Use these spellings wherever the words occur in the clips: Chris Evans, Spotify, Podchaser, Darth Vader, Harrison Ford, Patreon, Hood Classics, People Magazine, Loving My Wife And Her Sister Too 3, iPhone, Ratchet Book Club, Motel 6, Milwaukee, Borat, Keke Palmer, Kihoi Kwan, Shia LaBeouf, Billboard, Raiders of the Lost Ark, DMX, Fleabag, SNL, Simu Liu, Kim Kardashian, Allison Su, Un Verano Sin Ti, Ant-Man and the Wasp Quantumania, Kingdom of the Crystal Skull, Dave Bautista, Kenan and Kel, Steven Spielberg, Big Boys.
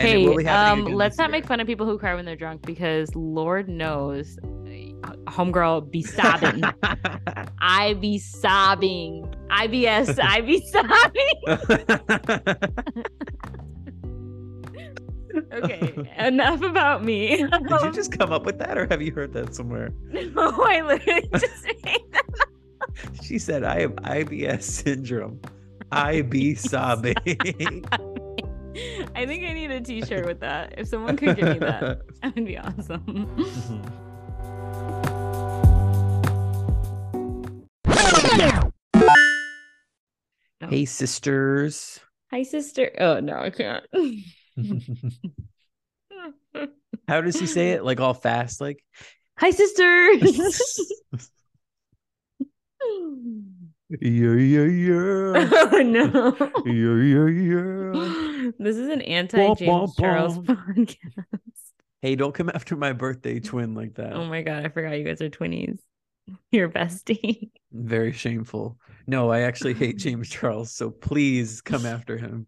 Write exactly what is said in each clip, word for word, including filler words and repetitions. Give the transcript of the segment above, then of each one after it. Hey, um, let's not make fun of people who cry when they're drunk, because Lord knows, homegirl be sobbing. I be sobbing. I B S, I be sobbing. Okay, enough about me. Did you just come up with that, or have you heard that somewhere? No, I literally just made that up. She said, I have I B S syndrome. I be sobbing. I think I need a t-shirt with that. If someone could give me that, that would be awesome. Hey, sisters. Hi, sister. Oh, no, I can't. How does he say it? Like all fast, like, hi, sisters. Yeah, yeah, yeah. Oh, no. Yeah, yeah, yeah. This is an anti-James bah, bah, bah. Charles podcast. Hey, don't come after my birthday twin like that. Oh, my God. I forgot you guys are twinnies. You're bestie. Very shameful. No, I actually hate James Charles, so please come after him.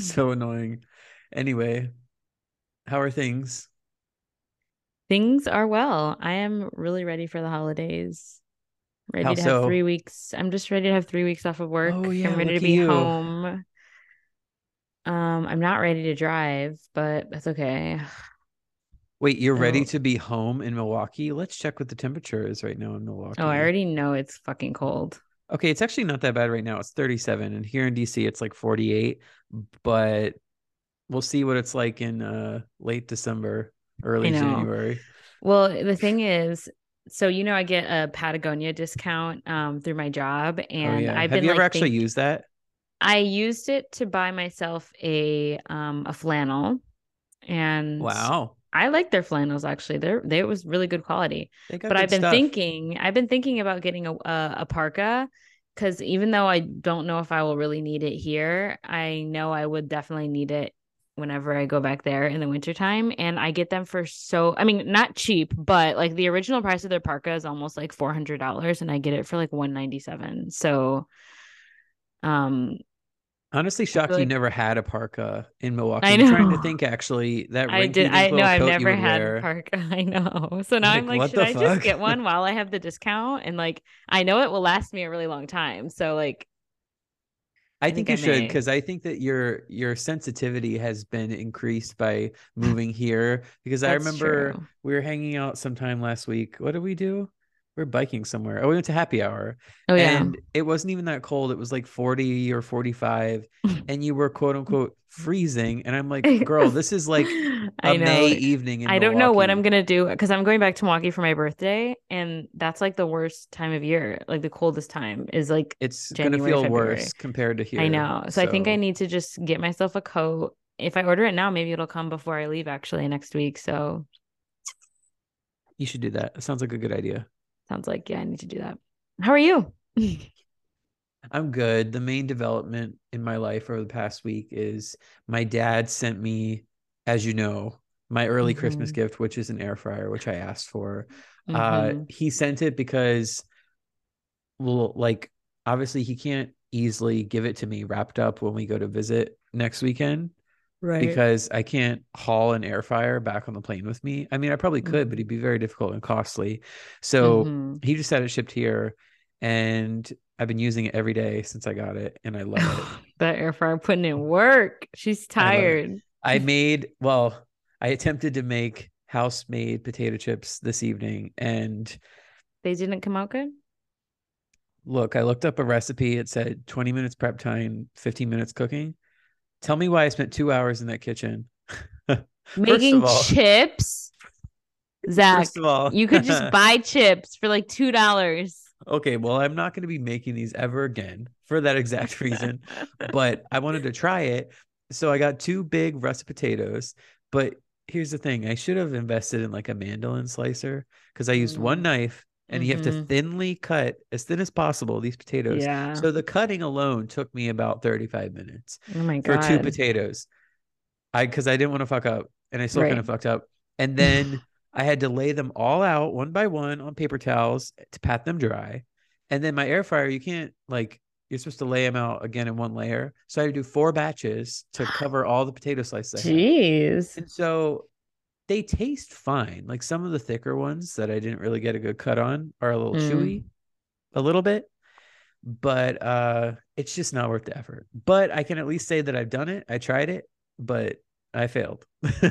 So annoying. Anyway, how are things? Things are well. I am really ready for the holidays. Ready How to have so? three weeks. I'm just ready to have three weeks off of work. Oh, yeah, I'm ready to be you. home. Um, I'm not ready to drive, but that's okay. Wait, you're so. ready to be home in Milwaukee? Let's check what the temperature is right now in Milwaukee. Oh, I already know it's fucking cold. Okay, it's actually not that bad right now. It's thirty-seven, and here in D C it's like forty-eight. But we'll see what it's like in uh, late December, early January. Well, the thing is. So, you know, I get a Patagonia discount um, through my job. And oh, yeah. I've Have been you ever like, actually think- used that? I used it to buy myself a um, a flannel. And wow, I like their flannels, actually. They're, they it was really good quality. But good I've been stuff. thinking I've been thinking about getting a, a, a parka, because even though I don't know if I will really need it here, I know I would definitely need it whenever I go back there in the wintertime. And I get them for so, I mean, not cheap, but like the original price of their parka is almost like four hundred dollars, and I get it for like one ninety-seven. So, um, honestly, shocked like, you never had a parka in Milwaukee. I know. I'm trying to think, actually, that I did. I know I've never had a parka. I know. So now like, I'm like, should I fuck? just get one while I have the discount? And like, I know it will last me a really long time. So like. I, I think, think you I should, because I think that your your sensitivity has been increased by moving here. Because I remember true. we were hanging out sometime last week. What did we do? We were biking somewhere. Oh, we went to happy hour. Oh, yeah. And it wasn't even that cold. It was like forty or forty-five. And you were, quote unquote, freezing. And I'm like, girl, this is like a I know. May evening in I Milwaukee. Don't know what I'm going to do, because I'm going back to Milwaukee for my birthday. And that's like the worst time of year. Like the coldest time is like it's going to feel February. worse compared to here. I know. So, so I think I need to just get myself a coat. If I order it now, maybe it'll come before I leave, actually, next week. So you should do that. It sounds like a good idea. Sounds like, yeah, I need to do that. How are you? I'm good. The main development in my life over the past week is my dad sent me, as you know, my early mm-hmm. Christmas gift, which is an air fryer, which I asked for. Mm-hmm. Uh, he sent it because, well, like, obviously he can't easily give it to me wrapped up when we go to visit next weekend. Right. Because I can't haul an air fryer back on the plane with me. I mean, I probably could, but it'd be very difficult and costly. So mm-hmm. he just had it shipped here, and I've been using it every day since I got it, and I love it. That air fryer putting in work. She's tired. I, I made, well, I attempted to make house-made potato chips this evening, and they didn't come out good? Look, I looked up a recipe. It said twenty minutes prep time, fifteen minutes cooking. Tell me why I spent two hours in that kitchen. Making all, chips? Zach, all, you could just buy chips for like two dollars. Okay, well, I'm not going to be making these ever again for that exact reason. But I wanted to try it. So I got two big russet potatoes. But here's the thing. I should have invested in like a mandolin slicer, because I used mm. one knife. And mm-hmm. you have to thinly cut, as thin as possible, these potatoes. Yeah. So the cutting alone took me about thirty-five minutes oh my God. for two potatoes. I because I didn't want to fuck up, and I still right. kind of fucked up. And then I had to lay them all out one by one on paper towels to pat them dry. And then my air fryer, you can't like You're supposed to lay them out again in one layer. So I had to do four batches to cover all the potato slices. Jeez. And so they taste fine. Like some of the thicker ones that I didn't really get a good cut on are a little mm. chewy, a little bit, but uh, it's just not worth the effort. But I can at least say that I've done it. I tried it, but I failed.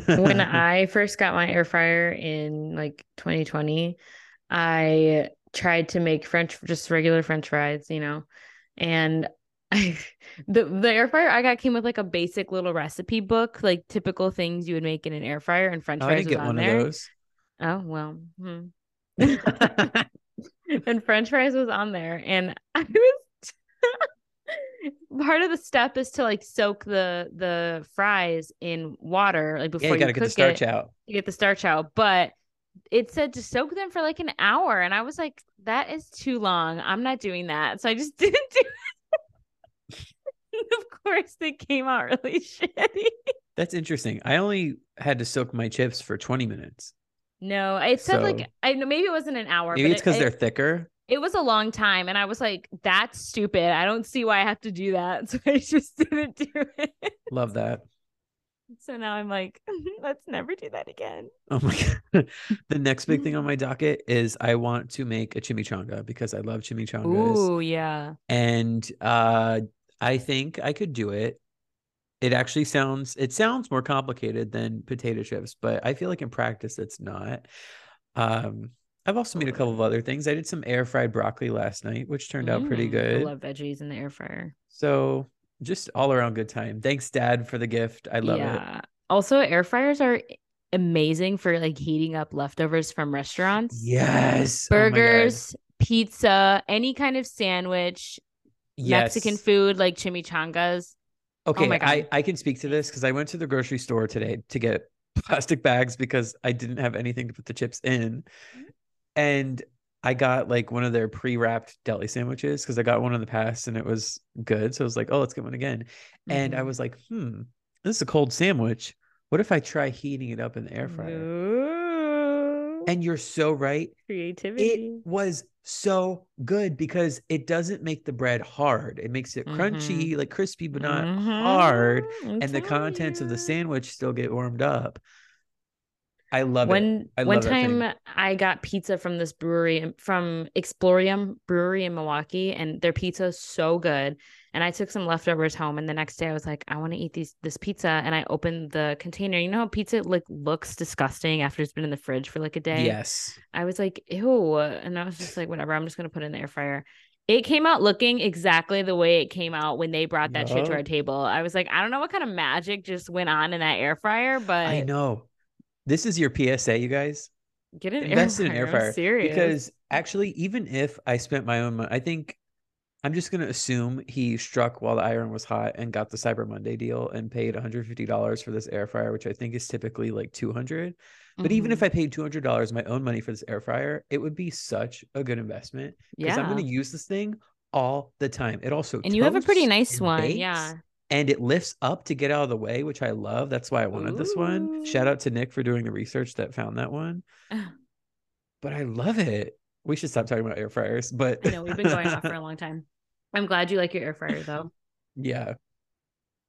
When I first got my air fryer in like twenty twenty, I tried to make French, just regular French fries, you know, and I, the, the air fryer I got came with like a basic little recipe book, like typical things you would make in an air fryer, and French oh, fries I didn't was get on one there. Of those. Oh, well. Hmm. And French fries was on there. And I was part of the step is to like soak the the fries in water, like before yeah, you, gotta you get cook the starch it, out. You get the starch out. But it said to soak them for like an hour. And I was like, that is too long. I'm not doing that. So I just didn't do it. Of course, they came out really shitty. That's interesting. I only had to soak my chips for twenty minutes. No, it said so, like, I know maybe it wasn't an hour. Maybe but it's because it, they're it, thicker. It was a long time. And I was like, that's stupid. I don't see why I have to do that. So I just didn't do it. Love that. So now I'm like, let's never do that again. Oh my God. The next big thing on my docket is I want to make a chimichanga because I love chimichangas. Ooh, yeah. And uh, I think I could do it. It actually sounds, it sounds more complicated than potato chips, but I feel like in practice it's not. Um, I've also made a couple of other things. I did some air fried broccoli last night, which turned mm, out pretty good. I love veggies in the air fryer. So just all around good time. Thanks, Dad, for the gift. I love yeah. it. Also, air fryers are amazing for like heating up leftovers from restaurants. Yes. Burgers, oh pizza, any kind of sandwich, yes. Mexican food like chimichangas. Okay, oh I, I can speak to this because I went to the grocery store today to get plastic bags because I didn't have anything to put the chips in. And I got like one of their pre-wrapped deli sandwiches because I got one in the past and it was good. So I was like, oh, let's get one again. Mm-hmm. And I was like, hmm, this is a cold sandwich. What if I try heating it up in the air fryer? Ooh. And you're so right. Creativity. It was so good because it doesn't make the bread hard. It makes it mm-hmm. crunchy, like crispy, but not mm-hmm. hard. I'm and the contents you. of the sandwich still get warmed up. I love when, it. I one love time I got pizza from this brewery, from Explorium Brewery in Milwaukee, and their pizza is so good. And I took some leftovers home, and the next day I was like, I want to eat these this pizza. And I opened the container. You know how pizza like looks disgusting after it's been in the fridge for like a day? Yes. I was like, ew. And I was just like, whatever, I'm just going to put it in the air fryer. It came out looking exactly the way it came out when they brought that no. shit to our table. I was like, I don't know what kind of magic just went on in that air fryer, but I know. This is your P S A, you guys. Get an Invest air fryer. In an air fryer. I'm serious. Because actually, even if I spent my own money, I think I'm just going to assume he struck while the iron was hot and got the Cyber Monday deal and paid one hundred fifty dollars for this air fryer, which I think is typically like two hundred dollars. But mm-hmm. even if I paid two hundred dollars my own money for this air fryer, it would be such a good investment because yeah. I'm going to use this thing all the time. It also and you have a pretty nice one. Bakes. Yeah. And it lifts up to get out of the way, which I love. That's why I wanted Ooh. This one. Shout out to Nick for doing the research that found that one. But I love it. We should stop talking about air fryers. But I know we've been going off for a long time. I'm glad you like your air fryer, though. Yeah.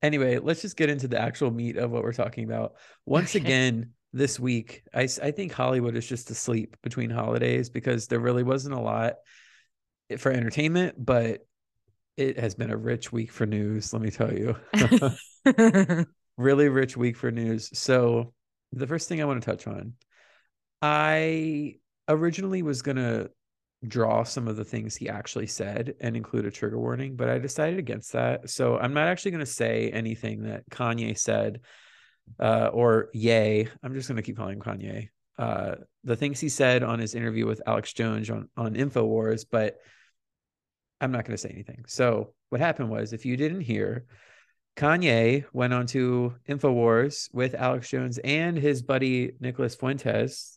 Anyway, let's just get into the actual meat of what we're talking about. Once okay. again, this week, I, I think Hollywood is just asleep between holidays because there really wasn't a lot for entertainment, but it has been a rich week for news, let me tell you. Really rich week for news. So the first thing I want to touch on, I originally was going to draw some of the things he actually said and include a trigger warning, but I decided against that. So I'm not actually going to say anything that Kanye said uh, or Ye. I'm just going to keep calling him Kanye. Uh, the things he said on his interview with Alex Jones on, on InfoWars, but I'm not going to say anything. So what happened was, if you didn't hear, Kanye went on to InfoWars with Alex Jones and his buddy Nicholas Fuentes,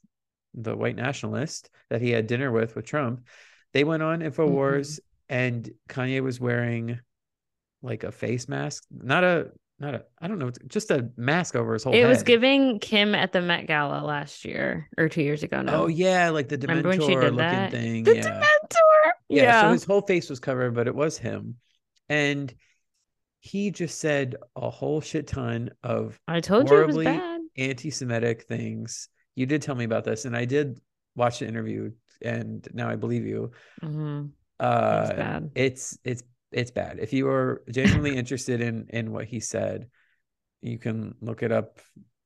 the white nationalist that he had dinner with with Trump. They went on InfoWars mm-hmm. and Kanye was wearing like a face mask, not a, not a, I don't know, just a mask over his whole it head. Was giving Kim at the Met Gala last year or two years ago now. Oh yeah, like the Dementor looking that? Thing. The yeah. Dementor. Yeah, yeah, so his whole face was covered, but it was him. And he just said a whole shit ton of I told horribly you it was bad. anti-Semitic things. You did tell me about this, and I did watch the interview, and now I believe you. Mm-hmm. Uh, it's bad. It's it's it's bad. If you are genuinely interested in in what he said, you can look it up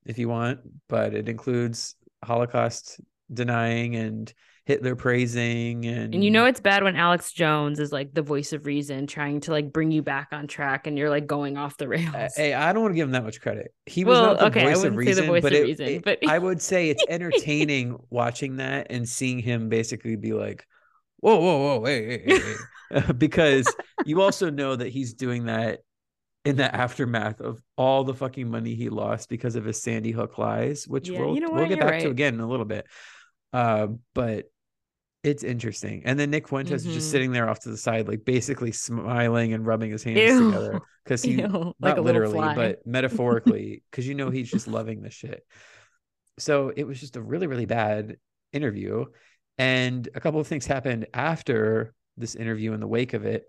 if you want. But it includes Holocaust denying and Hitler praising, and and you know it's bad when Alex Jones is like the voice of reason, trying to like bring you back on track, and you're like going off the rails. Uh, hey, I don't want to give him that much credit. He well, was not the, okay, voice of reason, the voice but of it, reason, it, but I would say it's entertaining watching that and seeing him basically be like, "Whoa, whoa, whoa, hey, hey, hey," because you also know that he's doing that in the aftermath of all the fucking money he lost because of his Sandy Hook lies, which yeah, we'll you know we'll get you're back right. to again in a little bit. Uh, but it's interesting. And then Nick Fuentes mm-hmm. is just sitting there off to the side, like basically smiling and rubbing his hands Ew. together. Cause he, Ew. not like literally, but metaphorically, cause you know, he's just loving this shit. So it was just a really, really bad interview. And a couple of things happened after this interview in the wake of it.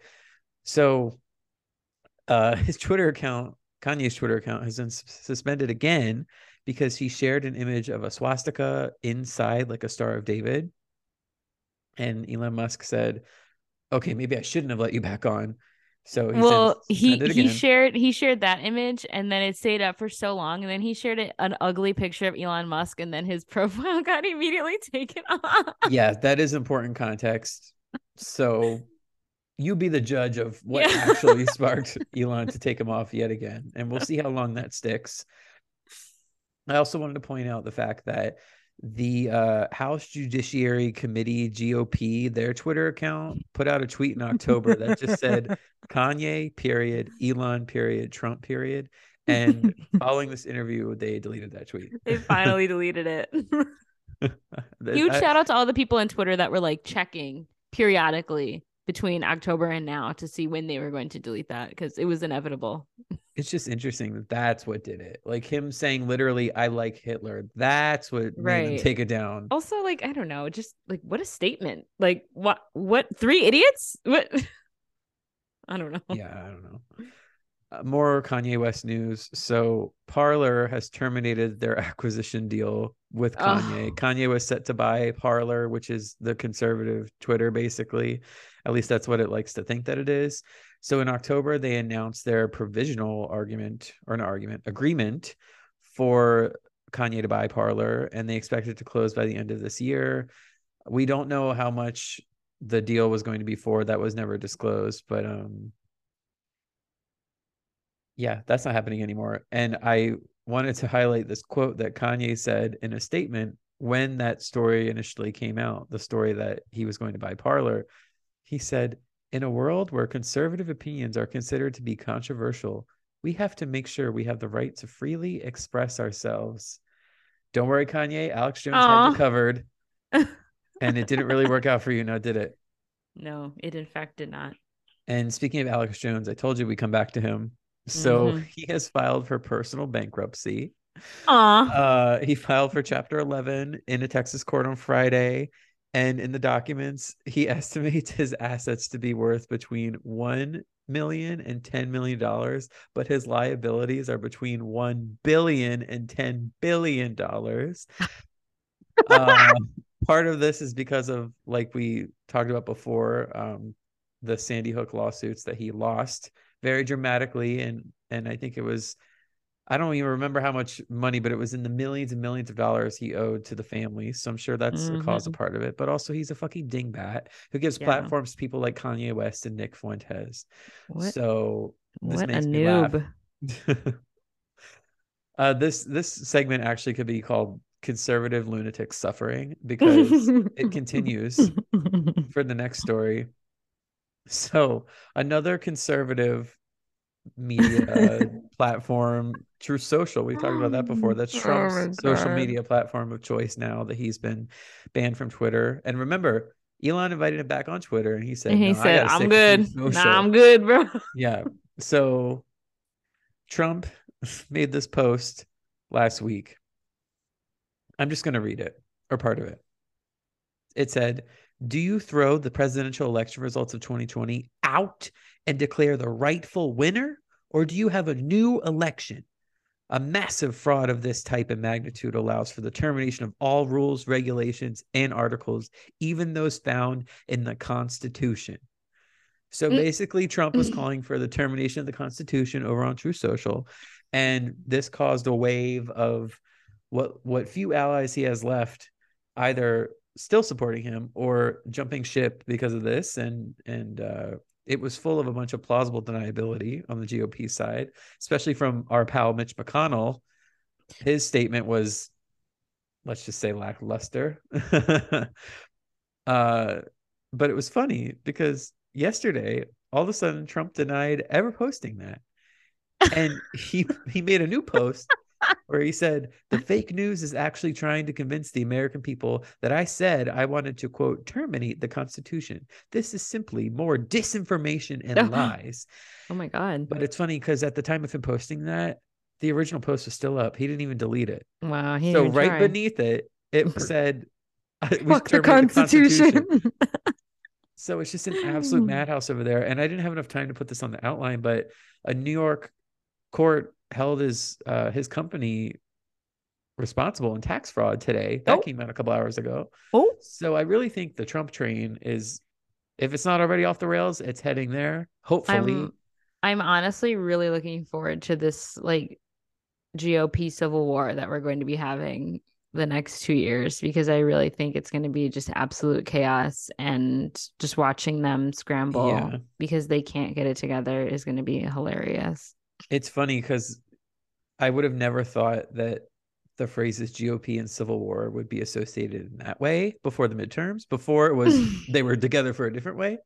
So uh, his Twitter account, Kanye's Twitter account, has been suspended again because he shared an image of a swastika inside like a Star of David. And Elon Musk said, okay, maybe I shouldn't have let you back on. So he well, said, he, he shared he shared that image, and then it stayed up for so long. And then he shared it, an ugly picture of Elon Musk, and then his profile got immediately taken off. Yeah, that is important context. So you be the judge of what yeah. actually sparked Elon to take him off yet again. And we'll see how long that sticks. I also wanted to point out the fact that the uh, House Judiciary Committee G O P, their Twitter account, put out a tweet in October that just said Kanye period, Elon period, Trump period. And following this interview, they deleted that tweet. They finally deleted it. Huge I, shout out to all the people on Twitter that were like checking periodically between October and now to see when they were going to delete that, because it was inevitable. It's just interesting that that's what did it. Like him saying literally, I like Hitler. That's what right. made him take it down. Also, like, I don't know, just like, what a statement. Like what, what, three idiots? What? I don't know. Yeah, I don't know. Uh, more Kanye West news. So Parler has terminated their acquisition deal with Kanye. Oh. Kanye was set to buy Parler, which is the conservative Twitter, basically. At least that's what it likes to think that it is. So in October, they announced their provisional argument or an argument agreement for Kanye to buy Parler, and they expect it to close by the end of this year. We don't know how much the deal was going to be for. That was never disclosed, but um, yeah, that's not happening anymore. And I wanted to highlight this quote that Kanye said in a statement when that story initially came out, the story that he was going to buy Parler. He said, in a world where conservative opinions are considered to be controversial, we have to make sure we have the right to freely express ourselves. Don't worry, Kanye. Alex Jones Aww. had you covered. And it didn't really work out for you, now did it? No, it in fact did not. And speaking of Alex Jones, I told you we come back to him. So mm-hmm. he has filed for personal bankruptcy. Aww. Uh, he filed for Chapter eleven in a Texas court on Friday. And in the documents, he estimates his assets to be worth between one million dollars and ten million dollars, but his liabilities are between one billion dollars and ten billion dollars. um, part of this is because of, like we talked about before, um, the Sandy Hook lawsuits that he lost very dramatically. And, and I think it was, I don't even remember how much money, but it was in the millions and millions of dollars he owed to the family. So I'm sure that's mm-hmm. the cause of part of it. But also he's a fucking dingbat who gives yeah. platforms to people like Kanye West and Nick Fuentes. What? So this what makes a me noob. laugh. uh, this, this segment actually could be called Conservative Lunatic Suffering, because it continues for the next story. So another conservative media platform, Truth Social, we talked about that before, that's Trump's oh social media platform of choice now that he's been banned from Twitter. And remember, Elon invited him back on Twitter, and he said, and he no, said I'm good, nah, I'm good, bro. Yeah, so Trump made this post last week. I'm just going to read it, or part of it. It said, do you throw the presidential election results of twenty twenty out and declare the rightful winner? Or do you have a new election? A massive fraud of this type and magnitude allows for the termination of all rules, regulations, and articles, even those found in the Constitution. So basically, Trump was calling for the termination of the Constitution over on Truth Social, and this caused a wave of what what few allies he has left either still supporting him or jumping ship because of this, and and uh, it was full of a bunch of plausible deniability on the G O P side, especially from our pal Mitch McConnell. His statement was, let's just say, lackluster. uh, but it was funny because yesterday, all of a sudden, Trump denied ever posting that. And he he made a new post where he said, the fake news is actually trying to convince the American people that I said I wanted to, quote, terminate the Constitution. This is simply more disinformation and oh. lies. Oh, my God. But it's funny because at the time of him posting that, the original post was still up. He didn't even delete it. Wow. He so right try. beneath it, it said, fuck the Constitution. The Constitution. So it's just an absolute madhouse over there. And I didn't have enough time to put this on the outline, but a New York court held his uh, his company responsible in tax fraud today. That oh. came out a couple hours ago. Oh, so I really think the Trump train is, if it's not already off the rails, it's heading there. Hopefully, I'm, I'm honestly really looking forward to this like G O P civil war that we're going to be having the next two years because I really think it's going to be just absolute chaos, and just watching them scramble yeah. because they can't get it together is going to be hilarious. It's funny because I would have never thought that the phrases G O P and Civil War would be associated in that way before the midterms. Before it was they were together for a different way.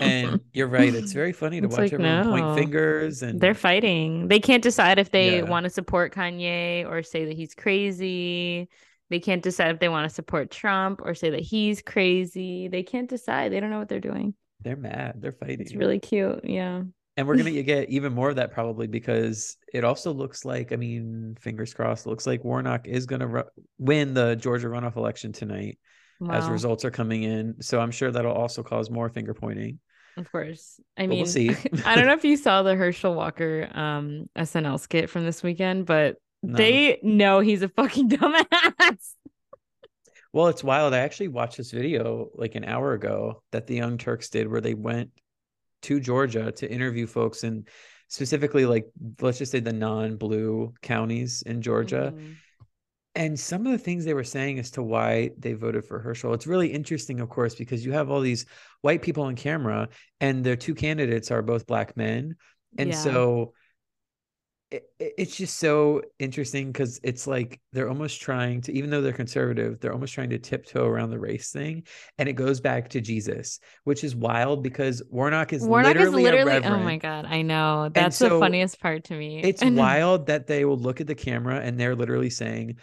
And you're right. It's very funny to it's watch like, everyone no. point fingers. And they're fighting. They can't decide if they yeah. want to support Kanye or say that he's crazy. They can't decide if they want to support Trump or say that he's crazy. They can't decide. They don't know what they're doing. They're mad. They're fighting. It's really cute. Yeah. And we're going to get even more of that probably because it also looks like, I mean, fingers crossed, looks like Warnock is going to ru- win the Georgia runoff election tonight wow. as results are coming in. So I'm sure that'll also cause more finger pointing. Of course. I but mean, we'll see. I don't know if you saw the Herschel Walker um, S N L skit from this weekend, but no. they know he's a fucking dumbass. Well, it's wild. I actually watched this video like an hour ago that the Young Turks did where they went to Georgia to interview folks, and specifically like, let's just say the non-blue counties in Georgia. Mm-hmm. And some of the things they were saying as to why they voted for Herschel. It's really interesting, of course, because you have all these white people on camera and their two candidates are both black men. And yeah. so it, it's just so interesting because it's like, they're almost trying to, even though they're conservative, they're almost trying to tiptoe around the race thing. And it goes back to Jesus, which is wild because Warnock is Warnock literally, is literally a reverend. Oh my God, I know. That's so the funniest part to me. It's wild that they will look at the camera and they're literally saying,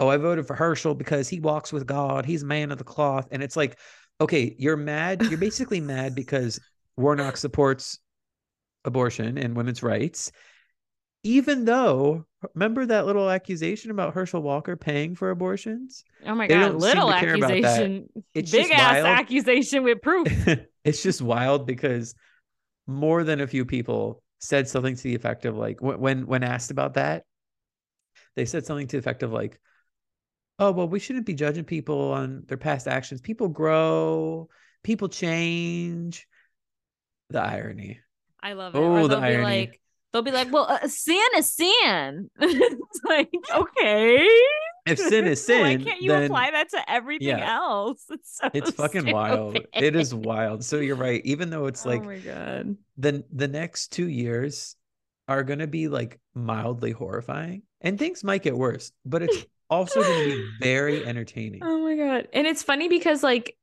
oh, I voted for Herschel because he walks with God. He's a man of the cloth. And it's like, okay, you're mad. You're basically mad because Warnock supports abortion and women's rights. Even though, remember that little accusation about Herschel Walker paying for abortions? Oh my God, little accusation. Big ass accusation with proof. It's just wild because more than a few people said something to the effect of like, when when asked about that, they said something to the effect of like, oh, well, we shouldn't be judging people on their past actions. People grow, people change. The irony. I love it. Oh, the irony. Like, they'll be like, well, uh, sin is sin. It's like, okay. If sin is sin, why can't you then apply that to everything yeah. else? It's, so it's fucking stupid. Wild. It is wild. So you're right. Even though it's like, oh my God. The, the next two years are going to be like mildly horrifying. And things might get worse, but it's also going to be very entertaining. Oh my God. And it's funny because like,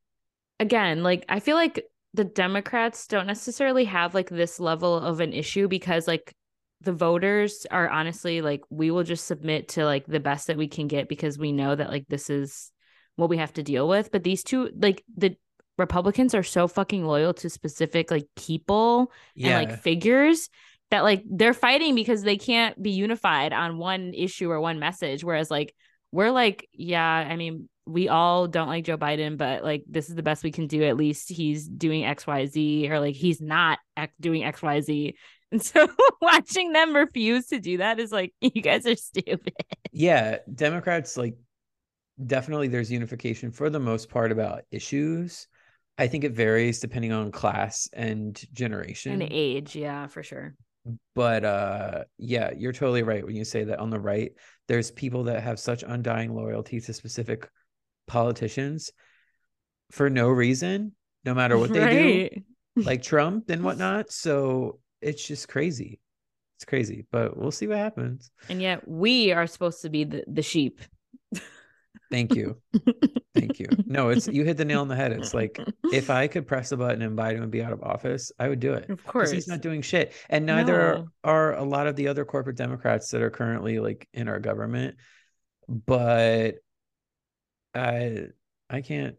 again, like I feel like the Democrats don't necessarily have like this level of an issue because like the voters are honestly like, we will just submit to like the best that we can get because we know that like this is what we have to deal with. But these two, like the Republicans are so fucking loyal to specific like people yeah. and like figures that like they're fighting because they can't be unified on one issue or one message. Whereas like, we're like, yeah, I mean, we all don't like Joe Biden, but like, this is the best we can do. At least he's doing X, Y, Z, or like, he's not doing X, Y, Z. And so watching them refuse to do that is like, you guys are stupid. Yeah. Democrats, like, definitely there's unification for the most part about issues. I think it varies depending on class and generation and age. Yeah, for sure. But uh, yeah, you're totally right when you say that on the right, there's people that have such undying loyalty to specific politicians for no reason, no matter what they right. do, like Trump and whatnot. So it's just crazy. It's crazy, but we'll see what happens. And yet we are supposed to be the, the sheep. Thank you. Thank you. No, it's, you hit the nail on the head. It's like, if I could press a button and Biden would be out of office, I would do it. Of course. He's not doing shit. And neither no. are, are a lot of the other corporate Democrats that are currently like in our government. But I, I can't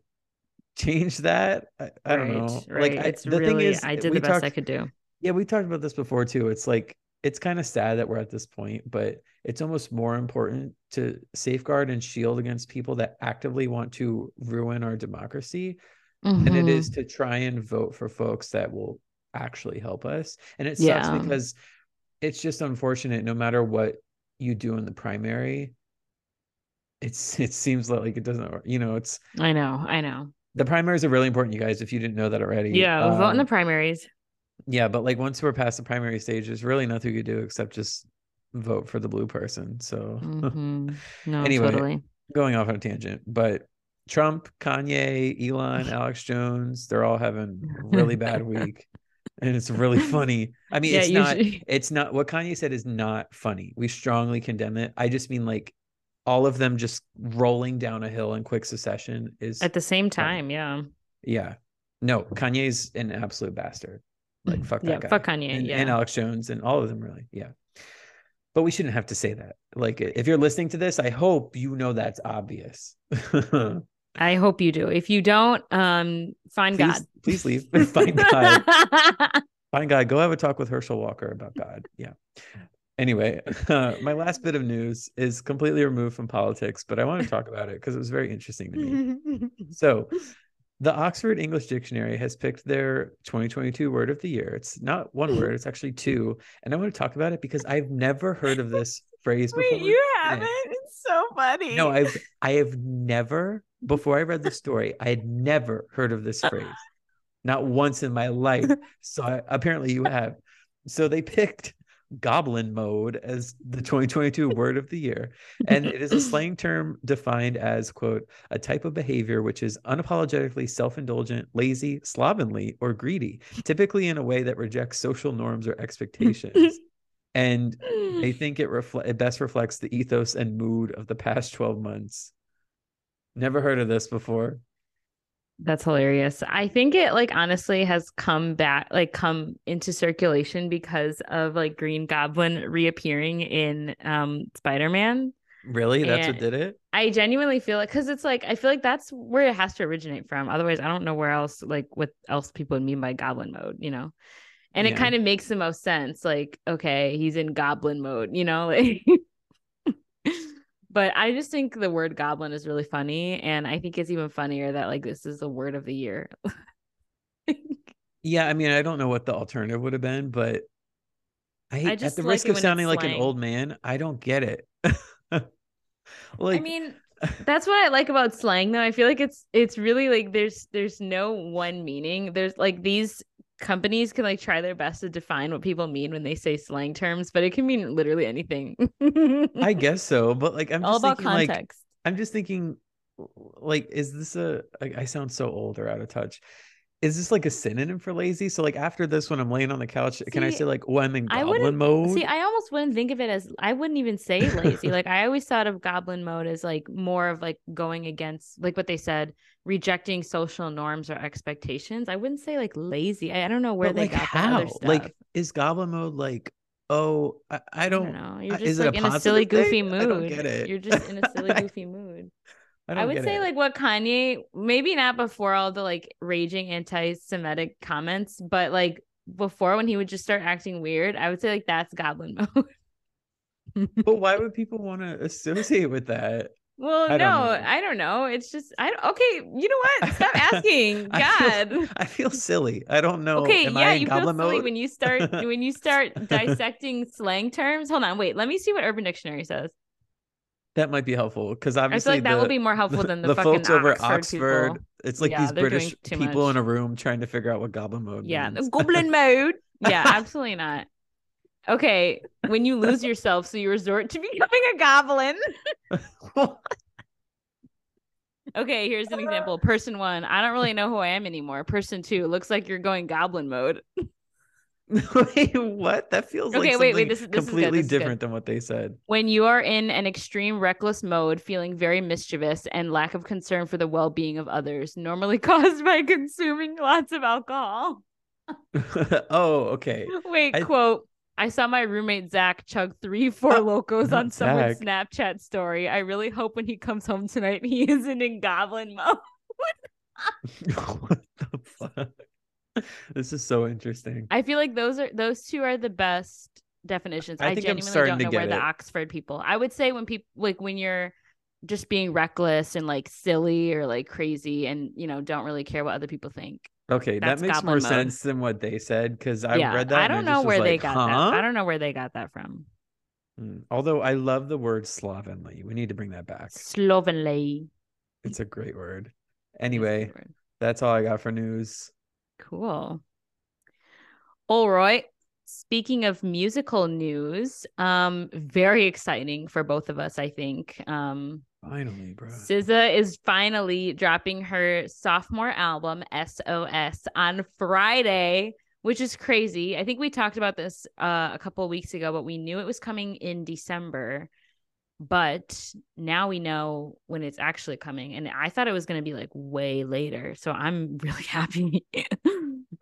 change that. I, I right, don't know. Right. Like I, it's the really, thing is, I did the best talked, I could do. Yeah. We talked about this before too. It's like, it's kind of sad that we're at this point, but it's almost more important to safeguard and shield against people that actively want to ruin our democracy mm-hmm. than it is to try and vote for folks that will actually help us. And it sucks yeah. because it's just unfortunate. No matter what you do in the primary, it's it seems like it doesn't, you know, it's... I know, I know. The primaries are really important, you guys, if you didn't know that already. Yeah, we'll um, vote in the primaries. Yeah, but like once we're past the primary stage, there's really nothing you could do except just vote for the blue person. So mm-hmm. no, anyway, totally. Going off on a tangent, but Trump, Kanye, Elon, Alex Jones, they're all having a really bad week. And it's really funny. I mean, yeah, it's not, should... it's not what Kanye said is not funny. We strongly condemn it. I just mean like all of them just rolling down a hill in quick succession is at the same time. Funny. Yeah. Yeah. No, Kanye's an absolute bastard. Like fuck that yeah, guy. Fuck Kanye and, yeah. and Alex Jones and all of them really yeah but we shouldn't have to say that. Like if you're listening to this, I hope you know that's obvious. I hope you do. If you don't, um find please, God please leave find God find God go have a talk with Herschel Walker about God. Yeah anyway, uh, my last bit of news is completely removed from politics, but I want to talk about it because it was very interesting to me. So the Oxford English Dictionary has picked their twenty twenty-two word of the year. It's not one word, it's actually two. And I want to talk about it because I've never heard of this phrase before. Wait, you haven't? Yeah. It's so funny. No, I've, I have never, before I read the story, I had never heard of this phrase. Not once in my life. So I, apparently you have. So they picked goblin mode as the twenty twenty-two word of the year, and it is a slang term defined as quote a type of behavior which is unapologetically self-indulgent, lazy, slovenly, or greedy, typically in a way that rejects social norms or expectations. And they think it refle- it best reflects the ethos and mood of the past twelve months. Never heard of this before. That's hilarious. I think it like honestly has come back, like come into circulation because of like Green Goblin reappearing in um, Spider-Man. Really? That's and what did it? I genuinely feel like, because it's like, I feel like that's where it has to originate from. Otherwise, I don't know where else, like what else people would mean by goblin mode, you know? And yeah. It kind of makes the most sense. Like, okay, he's in goblin mode, you know? Like. But I just think the word goblin is really funny. And I think it's even funnier that like this is the word of the year. Yeah, I mean, I don't know what the alternative would have been, but I, I just at the like risk of sounding like an old man, I don't get it. Like, I mean, that's what I like about slang though. I feel like it's it's really like there's there's no one meaning. There's like these companies can like try their best to define what people mean when they say slang terms, but it can mean literally anything. I guess so, but like I'm just all about thinking, context. Like, I'm just thinking, like, is this a? Like, I sound so old or out of touch. Is this like a synonym for lazy? So like after this, when I'm laying on the couch, see, can I say like, "Oh, I'm in goblin mode"? See, I almost wouldn't think of it as. I wouldn't even say lazy. Like I always thought of goblin mode as like more of like going against like what they said. Rejecting social norms or expectations. I wouldn't say like lazy. I, I don't know where but they like got how? That other stuff. Like is goblin mode like, oh, I, I, don't, I don't know. You're just is like it a in a silly thing? Goofy mood. I don't get it. You're just in a silly goofy mood. I, I would say it. Like what Kanye, maybe not before all the like raging anti-Semitic comments, but like before when he would just start acting weird, I would say like that's goblin mode. But why would people want to associate with that? Well, I no, don't I don't know. It's just, I don't, okay. You know what? Stop asking. God, I feel, I feel silly. I don't know. Okay. Am yeah. I you feel silly mode? when you start, when you start dissecting slang terms. Hold on. Wait, let me see what Urban Dictionary says. That might be helpful. Cause obviously I feel like the, that will be more helpful the, than the, the fucking folks over Oxford. Oxford people. It's like yeah, these British people much. in a room trying to figure out what goblin mode Yeah. means. Goblin mode. Yeah, absolutely not. Okay, when you lose yourself, so you resort to becoming a goblin. Okay, here's an example. Person one, I don't really know who I am anymore. Person two, looks like you're going goblin mode. Wait, what? That feels okay, like wait, wait, this, this completely is this different is than what they said. When you are in an extreme reckless mode, feeling very mischievous and lack of concern for the well-being of others, normally caused by consuming lots of alcohol. Oh, okay. Wait, I... quote. I saw my roommate, Zach, chug three, four locos on someone's Zach. Snapchat story. I really hope when he comes home tonight, he isn't in goblin mode. What the fuck? This is so interesting. I feel like those are those two are the best definitions. I, I genuinely don't know where it. the Oxford people. I would say when people like when you're just being reckless and like silly or like crazy and, you know, don't really care what other people think. Okay, That's that makes more mode. sense than what they said, because I yeah, read that. I don't and know where like, they got huh? that. I don't know where they got that from. Mm. Although I love the word slovenly. We need to bring that back. Slovenly. It's a great word. Anyway, that's, word. that's all I got for news. Cool. All right. Speaking of musical news, um, very exciting for both of us, I think. Um Finally, bro. S Z A is finally dropping her sophomore album, S O S, on Friday, which is crazy. I think we talked about this uh, a couple of weeks ago, but we knew it was coming in December. But now we know when it's actually coming. And I thought it was going to be like way later. So I'm really happy.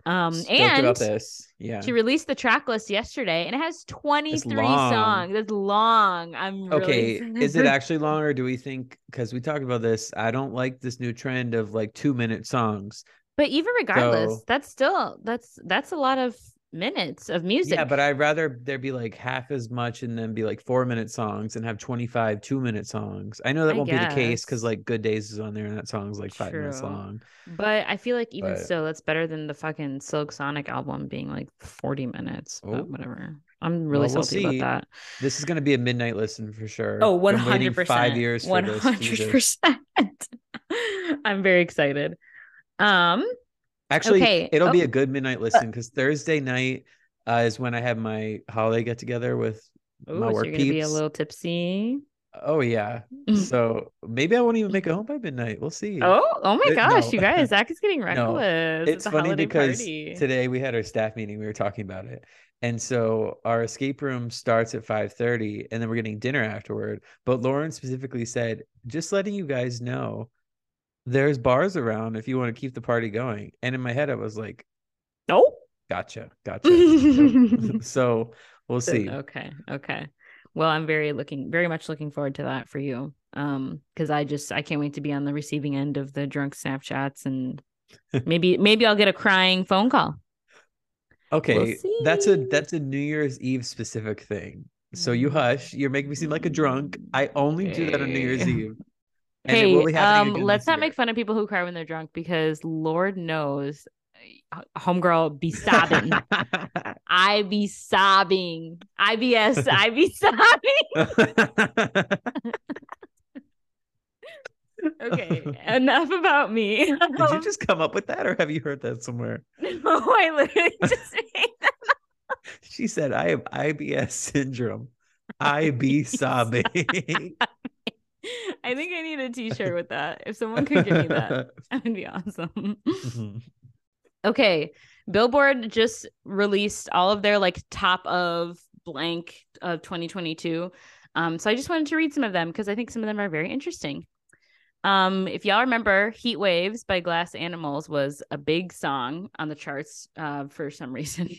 um, Stoked and about this. Yeah. She released the track list yesterday and it has twenty-three it's songs. That's long. I'm okay. Really... Is it actually long or do we think, because we talked about this, I don't like this new trend of like two minute songs. But even regardless, so... that's still, that's, that's a lot of minutes of music. Yeah, but I'd rather there be like half as much and then be like four minute songs and have twenty-five two minute songs. I know that I won't guess. be the case because like Good Days is on there and that song's like True. five minutes long. But I feel like even but... still, that's better than the fucking Silk Sonic album being like forty minutes. Oh. But whatever. I'm really well, salty we'll about that. This is going to be a midnight listen for sure. Oh, one hundred percent. Five years for one hundred percent. This. I'm very excited. Um, Actually, okay. it'll oh. be a good midnight listen because Thursday night uh, is when I have my holiday get together with Ooh, my so work you're gonna peeps. Be a little tipsy. Oh yeah, so maybe I won't even make it home by midnight. We'll see. Oh, oh my gosh, no. you guys, Zach is getting reckless. No. It's, it's funny because party. today we had our staff meeting. We were talking about it, and so our escape room starts at five thirty, and then we're getting dinner afterward. But Lauren specifically said, "Just letting you guys know." There's bars around if you want to keep the party going. And in my head, I was like, "Nope, gotcha, gotcha." So we'll see. Okay, okay. Well, I'm very looking, very much looking forward to that for you, um, because I just I can't wait to be on the receiving end of the drunk Snapchats, and maybe maybe I'll get a crying phone call. Okay, we'll that's a that's a New Year's Eve specific thing. So you hush. You're making me seem like a drunk. I only okay. do that on New Year's Eve. Hey, um, let's not year. make fun of people who cry when they're drunk because Lord knows, homegirl be sobbing. I be sobbing. I B S, I be sobbing. Okay, enough about me. Did you just come up with that or have you heard that somewhere? No, I literally just made that up. She said, I have I B S syndrome. I be sobbing. I think I need a t-shirt with that. If someone could give me that, that would be awesome. Mm-hmm. Okay. Billboard just released all of their like top of blank of twenty twenty-two. Um, so I just wanted to read some of them because I think some of them are very interesting. Um, if y'all remember, Heat Waves by Glass Animals was a big song on the charts uh, for some reason.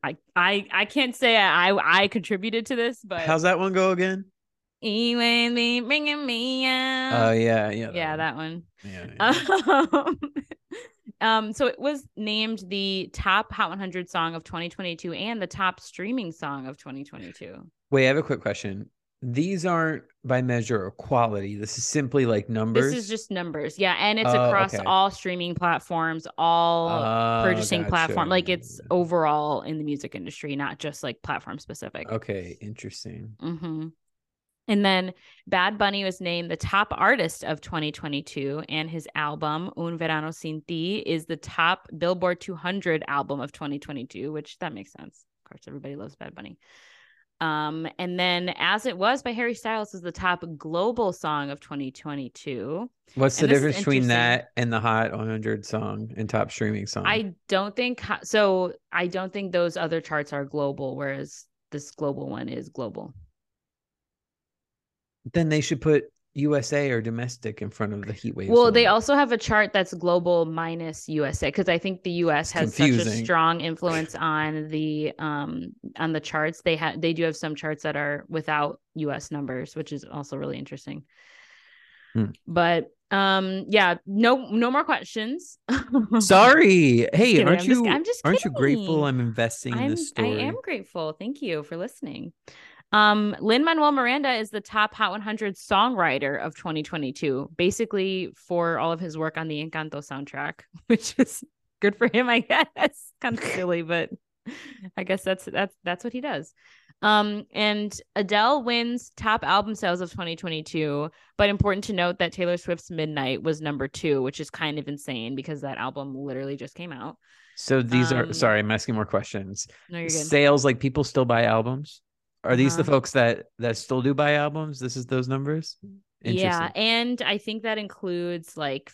I, I, I can't say I, I, I contributed to this, but how's that one go again? Even me bringing me up. Oh yeah, yeah, that yeah, one. that one. Yeah, yeah. Um, um, so it was named the top Hot one hundred song of twenty twenty-two and the top streaming song of twenty twenty-two. Wait, I have a quick question. these aren't by measure or quality. This is simply like numbers. This is just numbers. Yeah. And it's uh, across okay. all streaming platforms, all uh, purchasing gotcha. platform. Like it's overall in the music industry, not just like platform specific. Okay. Interesting. Mm-hmm. And then Bad Bunny was named the top artist of twenty twenty-two, and his album Un Verano Sin Ti is the top Billboard two hundred album of twenty twenty-two, which that makes sense. Of course, everybody loves Bad Bunny. Um, and then As It Was by Harry Styles is the top global song of twenty twenty-two. What's and the difference between that and the Hot one hundred song and top streaming song? I don't think so. I don't think those other charts are global, whereas this global one is global. Then they should put U S A or domestic in front of the Heat Waves. Well, one. They also have a chart that's global minus U S A, because I think the U S has Confusing. such a strong influence on the um on the charts. They have they do have some charts that are without U S numbers, which is also really interesting. Hmm. But um, yeah, no, no more questions. Sorry. Hey, aren't I'm you? Just, I'm just aren't kidding. you grateful? I'm investing I'm, in this story. I am grateful. Thank you for listening. Um, Lin-Manuel Miranda is the top Hot one hundred songwriter of twenty twenty-two, basically for all of his work on the Encanto soundtrack, which is good for him, I guess. Kind of silly, but I guess that's that's that's what he does. Um, and Adele wins top album sales of twenty twenty-two, but important to note that Taylor Swift's Midnight was number two, which is kind of insane because that album literally just came out. So these um, are sorry, I'm asking more questions. No, you're good. Sales, like people still buy albums? Are these uh, the folks that, that still do buy albums? This is those numbers? Yeah, and I think that includes like,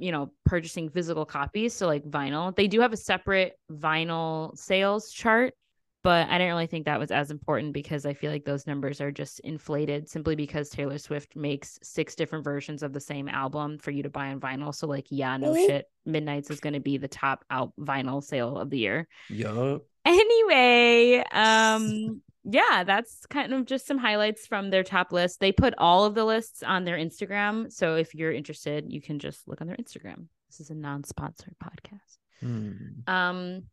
you know, purchasing physical copies, so like vinyl. They do have a separate vinyl sales chart, but I didn't really think that was as important because I feel like those numbers are just inflated simply because Taylor Swift makes six different versions of the same album for you to buy on vinyl. So like, yeah, no really? shit. Midnight's is going to be the top out vinyl sale of the year. Yup. Anyway, um... yeah, that's kind of just some highlights from their top list. They put all of the lists on their Instagram. So if you're interested, you can just look on their Instagram. This is a non-sponsored podcast. Mm. Um,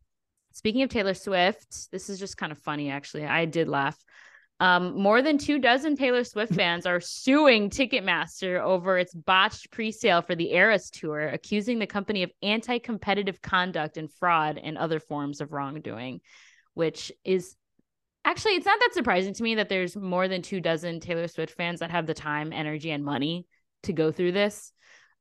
speaking of Taylor Swift, this is just kind of funny, actually. I did laugh. Um, more than two dozen Taylor Swift fans are suing Ticketmaster over its botched presale for the Eras Tour, accusing the company of anti-competitive conduct and fraud and other forms of wrongdoing, which is... Actually, it's not that surprising to me that there's more than two dozen Taylor Swift fans that have the time, energy, and money to go through this.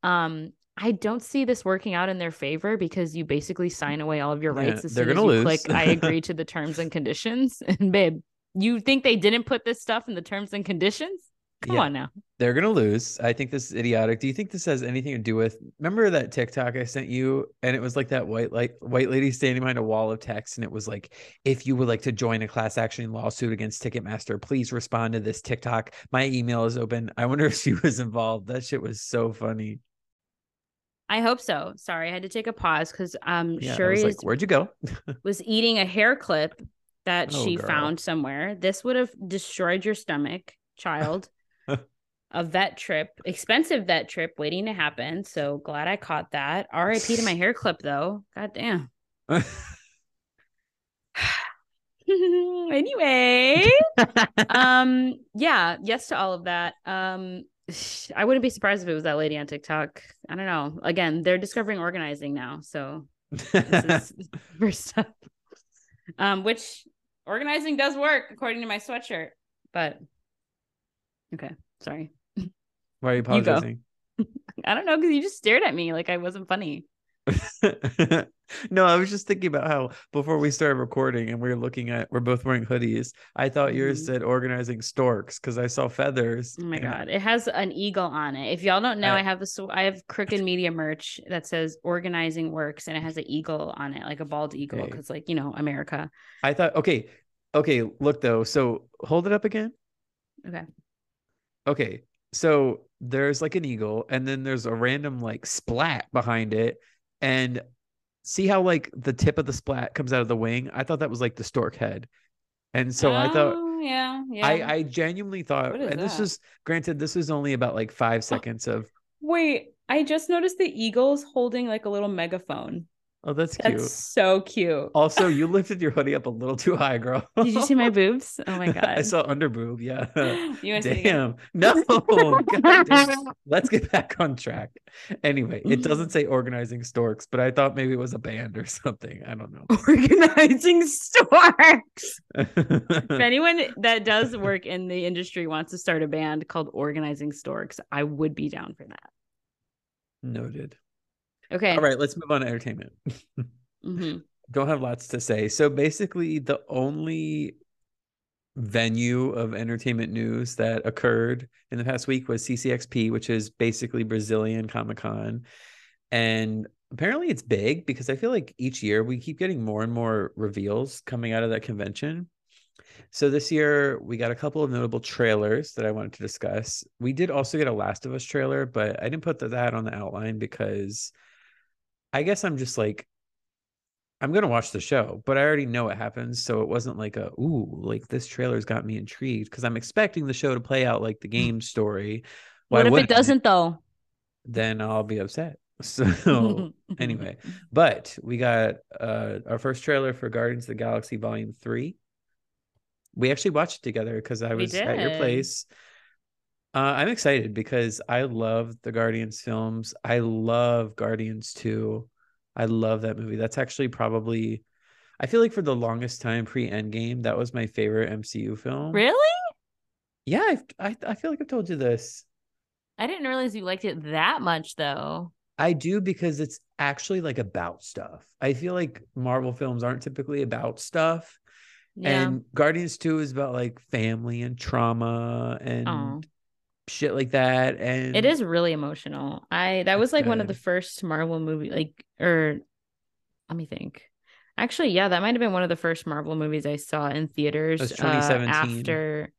Um, I don't see this working out in their favor because you basically sign away all of your rights yeah, as soon as you lose. click, I agree to the terms and conditions. And babe, you think they didn't put this stuff in the terms and conditions? Come yeah, on now. They're going to lose. I think this is idiotic. Do you think this has anything to do with, remember that TikTok I sent you? And it was like that white like white lady standing behind a wall of text. And it was like, if you would like to join a class action lawsuit against Ticketmaster, please respond to this TikTok. My email is open. I wonder if she was involved. That shit was so funny. I hope so. Sorry, I had to take a pause because um, yeah, Shuri like, where'd you go? was eating a hair clip that oh, she girl. found somewhere. This would have destroyed your stomach, child. A vet trip, expensive vet trip waiting to happen. So glad I caught that. R I P to my hair clip, though. God damn. Anyway. um, yeah, yes to all of that. Um, I wouldn't be surprised if it was that lady on TikTok. I don't know. Again, they're discovering organizing now. So this is first up. Um, which organizing does work, according to my sweatshirt. But okay, sorry. Why are you apologizing? You I don't know, because you just stared at me like I wasn't funny. No, I was just thinking about how before we started recording and we were looking at, we're both wearing hoodies. I thought mm-hmm. yours said organizing storks because I saw feathers. Oh my God. I... It has an eagle on it. If y'all don't know, I, I have this, I have Crooked Media merch that says organizing works and it has an eagle on it, like a bald eagle, because okay. like, you know, America. I thought, okay, okay, look though. So hold it up again. Okay. Okay, so there's like an eagle and then there's a random like splat behind it, and see how like the tip of the splat comes out of the wing? I thought that was like the stork head. And so oh, I thought, yeah, yeah. I, I genuinely thought, and that? this is granted, this was only about like five seconds of. Wait, I just noticed the eagle's holding like a little megaphone. Oh, that's cute. That's so cute. Also, you lifted your hoodie up a little too high, girl. Did you see my boobs? Oh my god. I saw under boob. Yeah. You want to see again? No. God damn. Let's get back on track. Anyway, it doesn't say organizing storks, but I thought maybe it was a band or something. I don't know. Organizing storks. If anyone that does work in the industry wants to start a band called Organizing Storks, I would be down for that. Noted. Okay. All right. Let's move on to entertainment. Mm-hmm. Don't have lots to say. So basically the only venue of entertainment news that occurred in the past week was C C X P, which is basically Brazilian Comic-Con. And apparently it's big because I feel like each year we keep getting more and more reveals coming out of that convention. So this year we got a couple of notable trailers that I wanted to discuss. We did also get a Last of Us trailer, but I didn't put that on the outline because I guess I'm just like, I'm going to watch the show, but I already know what happens. So it wasn't like a, ooh, like this trailer's got me intrigued because I'm expecting the show to play out like the game story. Why what if it doesn't, though? Then I'll be upset. So anyway, but we got uh, our first trailer for Guardians of the Galaxy Volume three. We actually watched it together because I was at your place. Uh, I'm excited because I love the Guardians films. I love Guardians two. I love that movie. That's actually probably, I feel like for the longest time pre-Endgame, that was my favorite M C U film. Really? Yeah, I've, I I feel like I've told you this. I didn't realize you liked it that much, though. I do because it's actually like about stuff. I feel like Marvel films aren't typically about stuff. Yeah. And Guardians two is about like family and trauma and Aww. shit like that. And it is really emotional. I that was like good. One of the first Marvel movies, like, or let me think. Actually, yeah, that might have been one of the first Marvel movies I saw in theaters. It was twenty seventeen. Uh, after,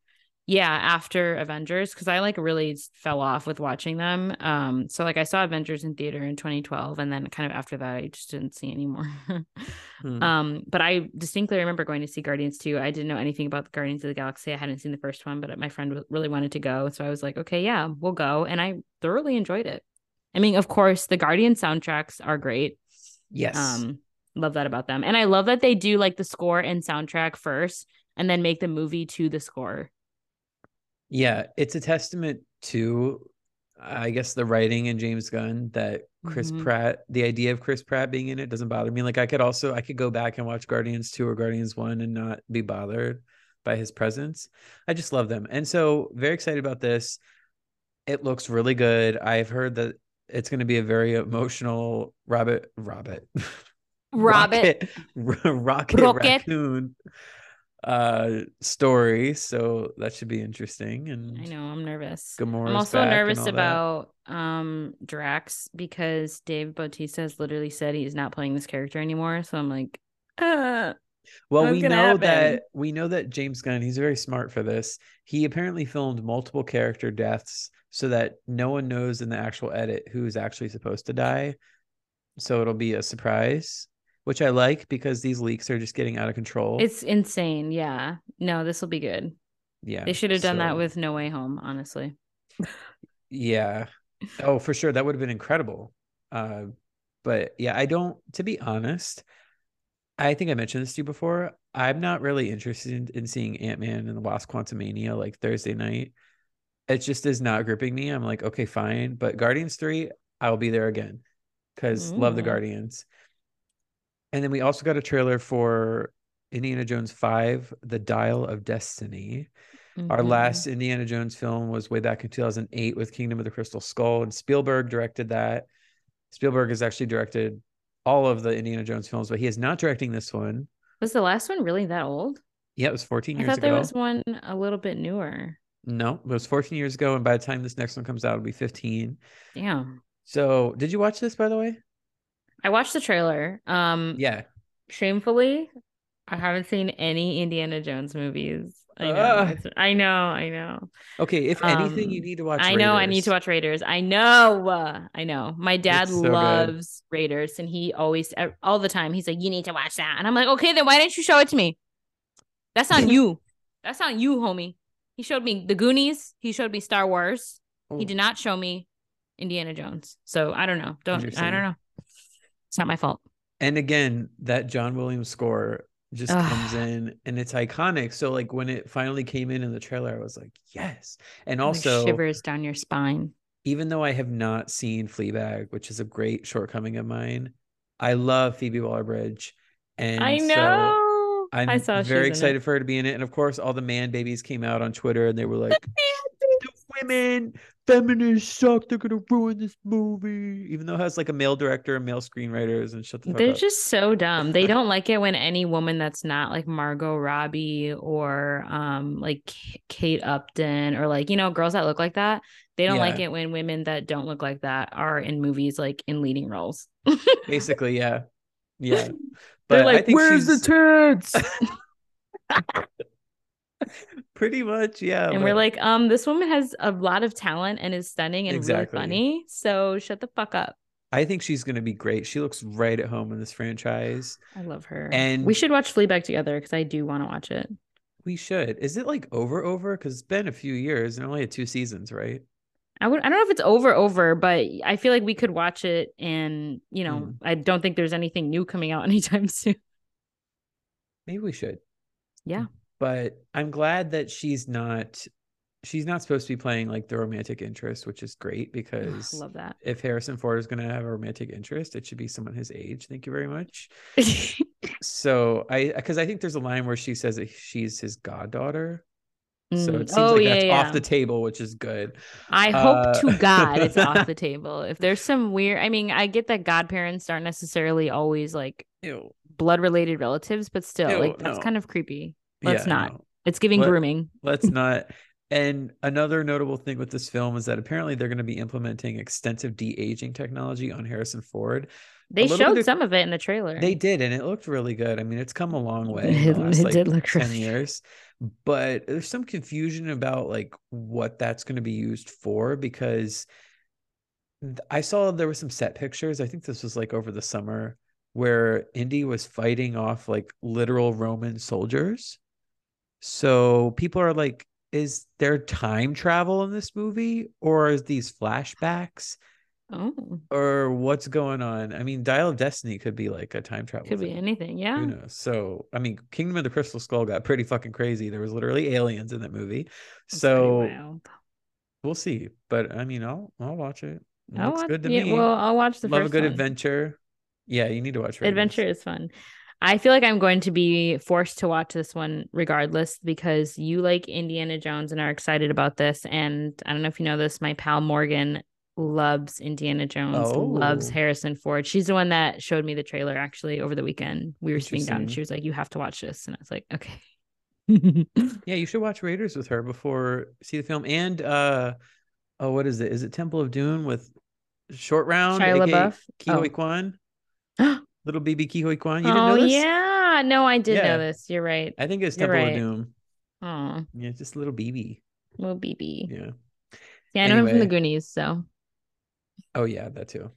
yeah, after Avengers, because I like really fell off with watching them. Um, so like I saw Avengers in theater in twenty twelve, and then kind of after that, I just didn't see anymore. hmm. Um, but I distinctly remember going to see Guardians two. I didn't know anything about the Guardians of the Galaxy. I hadn't seen the first one, but my friend really wanted to go, so I was like, okay, yeah, we'll go, and I thoroughly enjoyed it. I mean, of course, the Guardian soundtracks are great. Yes, um, love that about them, and I love that they do like the score and soundtrack first, and then make the movie to the score. Yeah, it's a testament to, I guess, the writing in James Gunn that Chris mm-hmm. Pratt, the idea of Chris Pratt being in it doesn't bother me. Like I could also, I could go back and watch Guardians two or Guardians one and not be bothered by his presence. I just love them. And so very excited about this. It looks really good. I've heard that it's going to be a very emotional Robert, Robert, Robert, Rocket, Rocket, Rocket. Raccoon. uh story, so that should be interesting. And I know I'm nervous. Gamora's I'm also nervous about that. um Drax, because Dave Bautista has literally said he's not playing this character anymore, so I'm like uh well we know happen? that we know that James Gunn, he's very smart for this. He apparently filmed multiple character deaths so that no one knows in the actual edit who's actually supposed to die, so it'll be a surprise, which I like because these leaks are just getting out of control. It's insane. Yeah. No, this will be good. Yeah. They should have done so. that with No Way Home, honestly. Yeah. Oh, for sure. That would have been incredible. Uh, but yeah, I don't, to be honest, I think I mentioned this to you before. I'm not really interested in, in seeing Ant-Man and the Wasp Quantumania like Thursday night. It just is not gripping me. I'm like, okay, fine. But Guardians three, I'll be there again because love the Guardians. And then we also got a trailer for Indiana Jones five, The Dial of Destiny. Mm-hmm. Our last Indiana Jones film was way back in two thousand eight with Kingdom of the Crystal Skull, and Spielberg directed that. Spielberg has actually directed all of the Indiana Jones films, but he is not directing this one. Was the last one really that old? Yeah, it was fourteen years ago. I thought there was one a little bit newer. No, it was fourteen years ago, and by the time this next one comes out, it'll be fifteen. Damn. So did you watch this, by the way? I watched the trailer. Um, yeah. Shamefully, I haven't seen any Indiana Jones movies. I know. Uh, I know. I know. Okay. If um, anything, you need to watch I know. Raiders. I need to watch Raiders. I know. Uh, I know. My dad so loves good. Raiders, and he always, all the time, he's like, you need to watch that. And I'm like, okay, then why didn't you show it to me? That's on you. That's on you, homie. He showed me The Goonies. He showed me Star Wars. Oh. He did not show me Indiana Jones. So I don't know. Don't, I don't know. It's not my fault. And again, that John Williams score just Ugh. comes in and it's iconic. So like when it finally came in in the trailer, I was like, yes. And also like shivers down your spine. Even though I have not seen Fleabag, which is a great shortcoming of mine, I love Phoebe Waller-Bridge. And I know. So I'm I saw very excited for her to be in it. And of course, all the man babies came out on Twitter and they were like, the women, feminists suck. They're going to ruin this movie. Even though it has like a male director and male screenwriters and shut the fuck They're up. They're just so dumb. They don't like it when any woman that's not like Margot Robbie or um like Kate Upton or like, you know, girls that look like that. They don't yeah. like it when women that don't look like that are in movies, like in leading roles. Basically, yeah. Yeah. But they're like, I think where's she's... the tits? Pretty much, yeah. And but... we're like, um, this woman has a lot of talent and is stunning and exactly. really funny. So shut the fuck up. I think she's going to be great. She looks right at home in this franchise. I love her. And we should watch Fleabag together because I do want to watch it. We should. Is it like over, over? Because it's been a few years and only had two seasons, right? I would. I don't know if it's over, over, but I feel like we could watch it, and you know, mm. I don't think there's anything new coming out anytime soon. Maybe we should. Yeah. But I'm glad that she's not. She's not supposed to be playing like the romantic interest, which is great because I love that. If Harrison Ford is going to have a romantic interest, it should be someone his age. Thank you very much. So I, because I think there's a line where she says that she's his goddaughter. So it seems oh, like yeah, that's yeah. off the table, which is good. I uh, hope to God it's off the table. If there's some weird, I mean, I get that godparents aren't necessarily always like ew. blood-related relatives, but still, ew, like that's no. kind of creepy. Let's yeah, not. No. It's giving Let, grooming. Let's not. And another notable thing with this film is that apparently they're going to be implementing extensive de-aging technology on Harrison Ford. They showed of, some of it in the trailer. They did, and it looked really good. I mean, it's come a long way. It, in the last, it like, did look ten really years. But there's some confusion about like what that's going to be used for, because I saw there were some set pictures. I think this was like over the summer where Indy was fighting off like literal Roman soldiers. So people are like, is there time travel in this movie, or is these flashbacks? Oh, or what's going on? I mean, Dial of Destiny could be like a time travel. Could thing. be anything, yeah. Who knows? So, I mean, Kingdom of the Crystal Skull got pretty fucking crazy. There was literally aliens in that movie. That's so we'll see. But I mean, I'll I'll watch it. it I'll looks watch, good to yeah, me. Well, I'll watch the Love first a good one. adventure. Yeah, you need to watch Raiders. Adventure is fun. I feel like I'm going to be forced to watch this one regardless because you like Indiana Jones and are excited about this. And I don't know if you know this, my pal Morgan loves Indiana Jones, oh. loves Harrison Ford. She's the one that showed me the trailer actually over the weekend. We were sitting down and she was like, you have to watch this. And I was like, okay. Yeah, you should watch Raiders with her before see the film. And uh oh, what is it? Is it Temple of Doom with Short Round? Shia LaBeouf. Kihoi Kwan. Little B B Kihoi Kwan. You didn't oh, know this? Yeah. No, I did yeah. know this. You're right. I think it's Temple right. of Doom. Oh. Yeah, just little B B. Little B B. Yeah. Yeah, I know anyway. him from the Goonies, so. Oh, yeah, that too.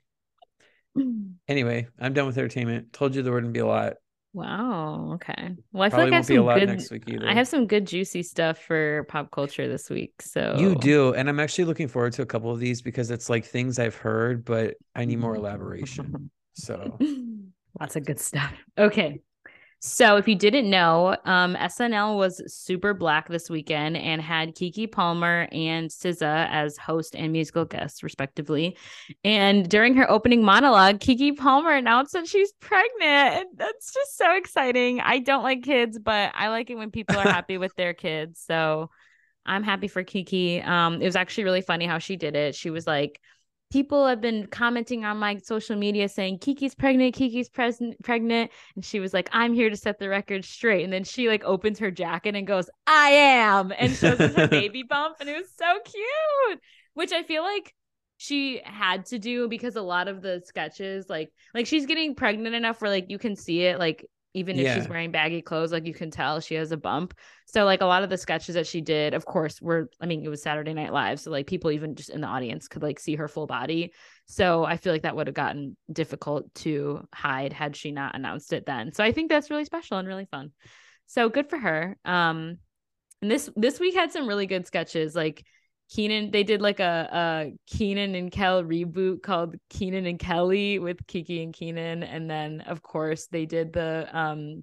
Anyway, I'm done with entertainment. Told you there wouldn't be a lot. Wow. Okay. Well, I Probably feel like I have some good, next week either. I have some good juicy stuff for pop culture this week. So you do. And I'm actually looking forward to a couple of these because it's like things I've heard, but I need more elaboration. So lots of good stuff. Okay. So if you didn't know, um, S N L was super black this weekend and had Keke Palmer and S Z A as host and musical guests, respectively. And during her opening monologue, Keke Palmer announced that she's pregnant. And that's just so exciting. I don't like kids, but I like it when people are happy with their kids. So I'm happy for Keke. Um, it was actually really funny how she did it. She was like, people have been commenting on my social media saying, Keke's pregnant, Keke's pre- pregnant. And she was like, I'm here to set the record straight. And then she like opens her jacket and goes, I am. And shows us her baby bump. And it was so cute, which I feel like she had to do because a lot of the sketches, like, like she's getting pregnant enough where like you can see it, like even if yeah. she's wearing baggy clothes, like you can tell she has a bump. So like a lot of the sketches that she did, of course, were, I mean, it was Saturday Night Live. So like people even just in the audience could like see her full body. So I feel like that would have gotten difficult to hide had she not announced it then. So I think that's really special and really fun. So good for her. Um, and this, this week had some really good sketches. Like Kenan, they did like a, a Kenan and Kel reboot called Kenan and Kelly with Keke and Kenan. And then of course they did the um,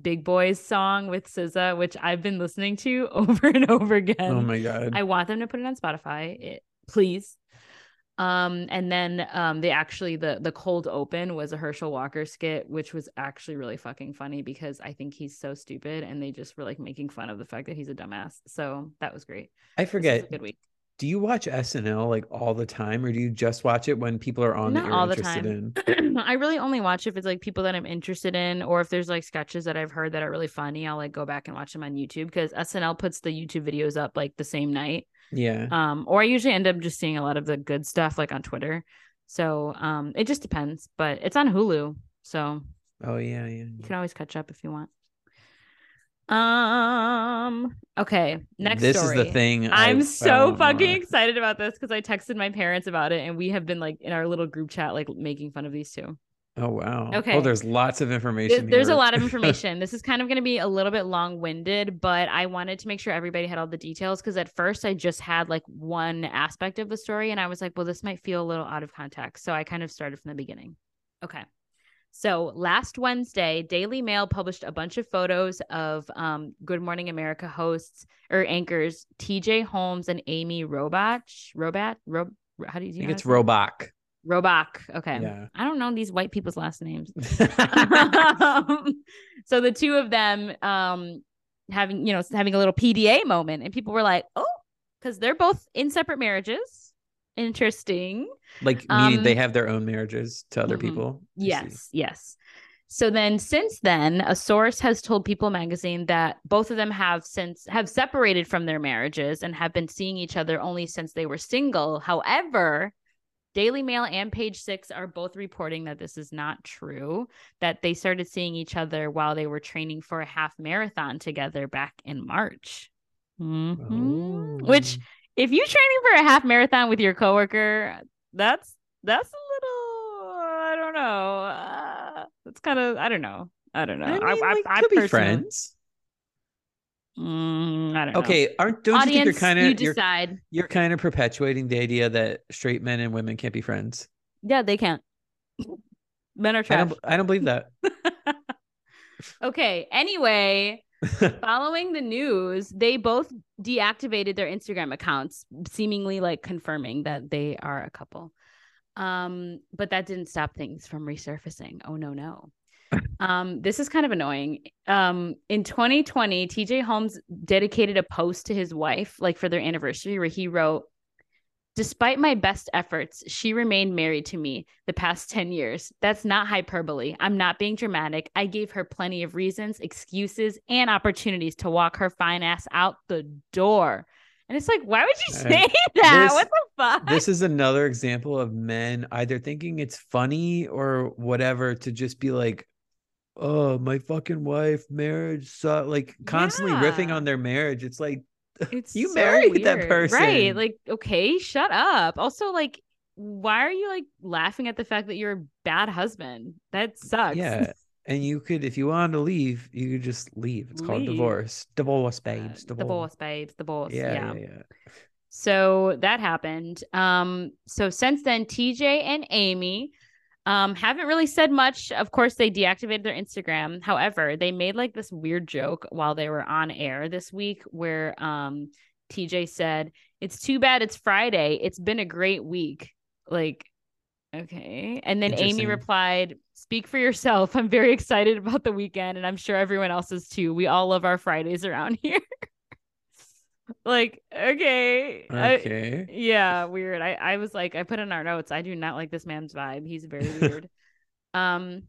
Big Boys song with S Z A, which I've been listening to over and over again. Oh my God. I want them to put it on Spotify, it, please. Um, and then um, they actually, the the cold open was a Herschel Walker skit, which was actually really fucking funny because I think he's so stupid and they just were like making fun of the fact that he's a dumbass. So that was great. I forget. This was a good week. Do you watch S N L like all the time, or do you just watch it when people are on? Not that you're all the time. In? I really only watch if it's like people that I'm interested in, or if there's like sketches that I've heard that are really funny. I'll like go back and watch them on YouTube because S N L puts the YouTube videos up like the same night. Yeah. Um. Or I usually end up just seeing a lot of the good stuff like on Twitter. So um, it just depends. But it's on Hulu, so oh yeah, yeah. yeah. You can always catch up if you want. Um. Okay. Next. This story. Is the thing. I'm I so fucking on. excited about this because I texted my parents about it, and we have been like in our little group chat, like making fun of these two. Oh wow. Okay. Oh, there's lots of information. There, there's a lot of information. This is kind of going to be a little bit long-winded, but I wanted to make sure everybody had all the details because at first I just had like one aspect of the story, and I was like, well, this might feel a little out of context, so I kind of started from the beginning. Okay. So last Wednesday, Daily Mail published a bunch of photos of um, Good Morning America hosts or anchors T J Holmes and Amy Robach. Robach? Rob? How do you? I think it's Robach. Robach. Okay. Yeah. I don't know these white people's last names. um, so the two of them um, having, you know, having a little P D A moment, and people were like, "Oh," because they're both in separate marriages. Interesting. Like meaning um, they have their own marriages to other mm-hmm. people. Yes, yes. So then since then, a source has told People magazine that both of them have since have separated from their marriages and have been seeing each other only since they were single. However, Daily Mail and Page Six are both reporting that this is not true, that they started seeing each other while they were training for a half marathon together back in March. Mm-hmm. Oh. Which... if you training for a half marathon with your coworker, that's that's a little, I don't know. That's uh, kind of, I don't know. I don't know. I, mean, I, like, I, I could I be friends. Mm, I don't okay, know. Okay, don't Audience, you think you're kind of you decide you're, you're kind of perpetuating the idea that straight men and women can't be friends? Yeah, they can't. Men are trash. I don't, I don't believe that. Okay. Anyway. Following the news, they both deactivated their Instagram accounts, seemingly like confirming that they are a couple. Um, but that didn't stop things from resurfacing. Oh, no, no. Um, this is kind of annoying. Um, in twenty twenty, T J Holmes dedicated a post to his wife, like for their anniversary, where he wrote, "Despite my best efforts, she remained married to me the past ten years. That's not hyperbole. I'm not being dramatic. I gave her plenty of reasons, excuses, and opportunities to walk her fine ass out the door." And it's like, why would you say that? This, what the fuck? This is another example of men either thinking it's funny or whatever to just be like, "Oh, my fucking wife, marriage sucks." Like constantly yeah. riffing on their marriage. It's like, It's you so married weird. That person. Right. Like, okay, shut up. Also, like, why are you like laughing at the fact that you're a bad husband? That sucks. Yeah. And you could, if you wanted to leave, you could just leave. It's leave. called divorce. Divorce, babes. Divorce, divorce babes. Divorce. Yeah, yeah. yeah, yeah. So that happened. Um, so since then, T J and Amy um, haven't really said much. Of course, they deactivated their Instagram. However, they made like this weird joke while they were on air this week where um, T J said, "It's too bad it's Friday. It's been a great week." Like, okay. And then Amy replied, "Speak for yourself. I'm very excited about the weekend, and I'm sure everyone else is too. We all love our Fridays around here." Like, okay, okay, I, yeah, weird. I, I was like, I put in our notes, I do not like this man's vibe. He's very weird. um,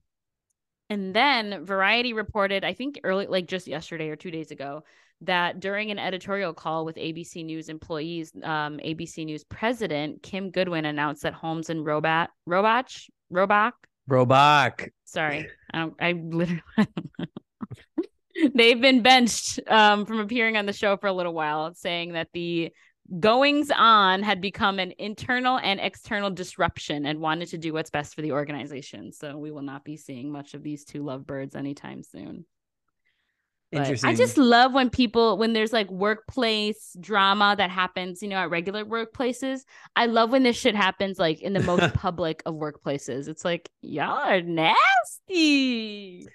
and then Variety reported, I think early, like just yesterday or two days ago, that during an editorial call with A B C News employees, um, A B C News president Kim Goodwin announced that Holmes and Robach, Robach, Robach, Robach. Sorry, I don't. I literally. I don't know. They've been benched um, from appearing on the show for a little while, saying that the goings on had become an internal and external disruption and wanted to do what's best for the organization. So we will not be seeing much of these two lovebirds anytime soon. But I just love when people, when there's like workplace drama that happens, you know, at regular workplaces. I love when this shit happens like in the most public of workplaces. It's like, y'all are nasty.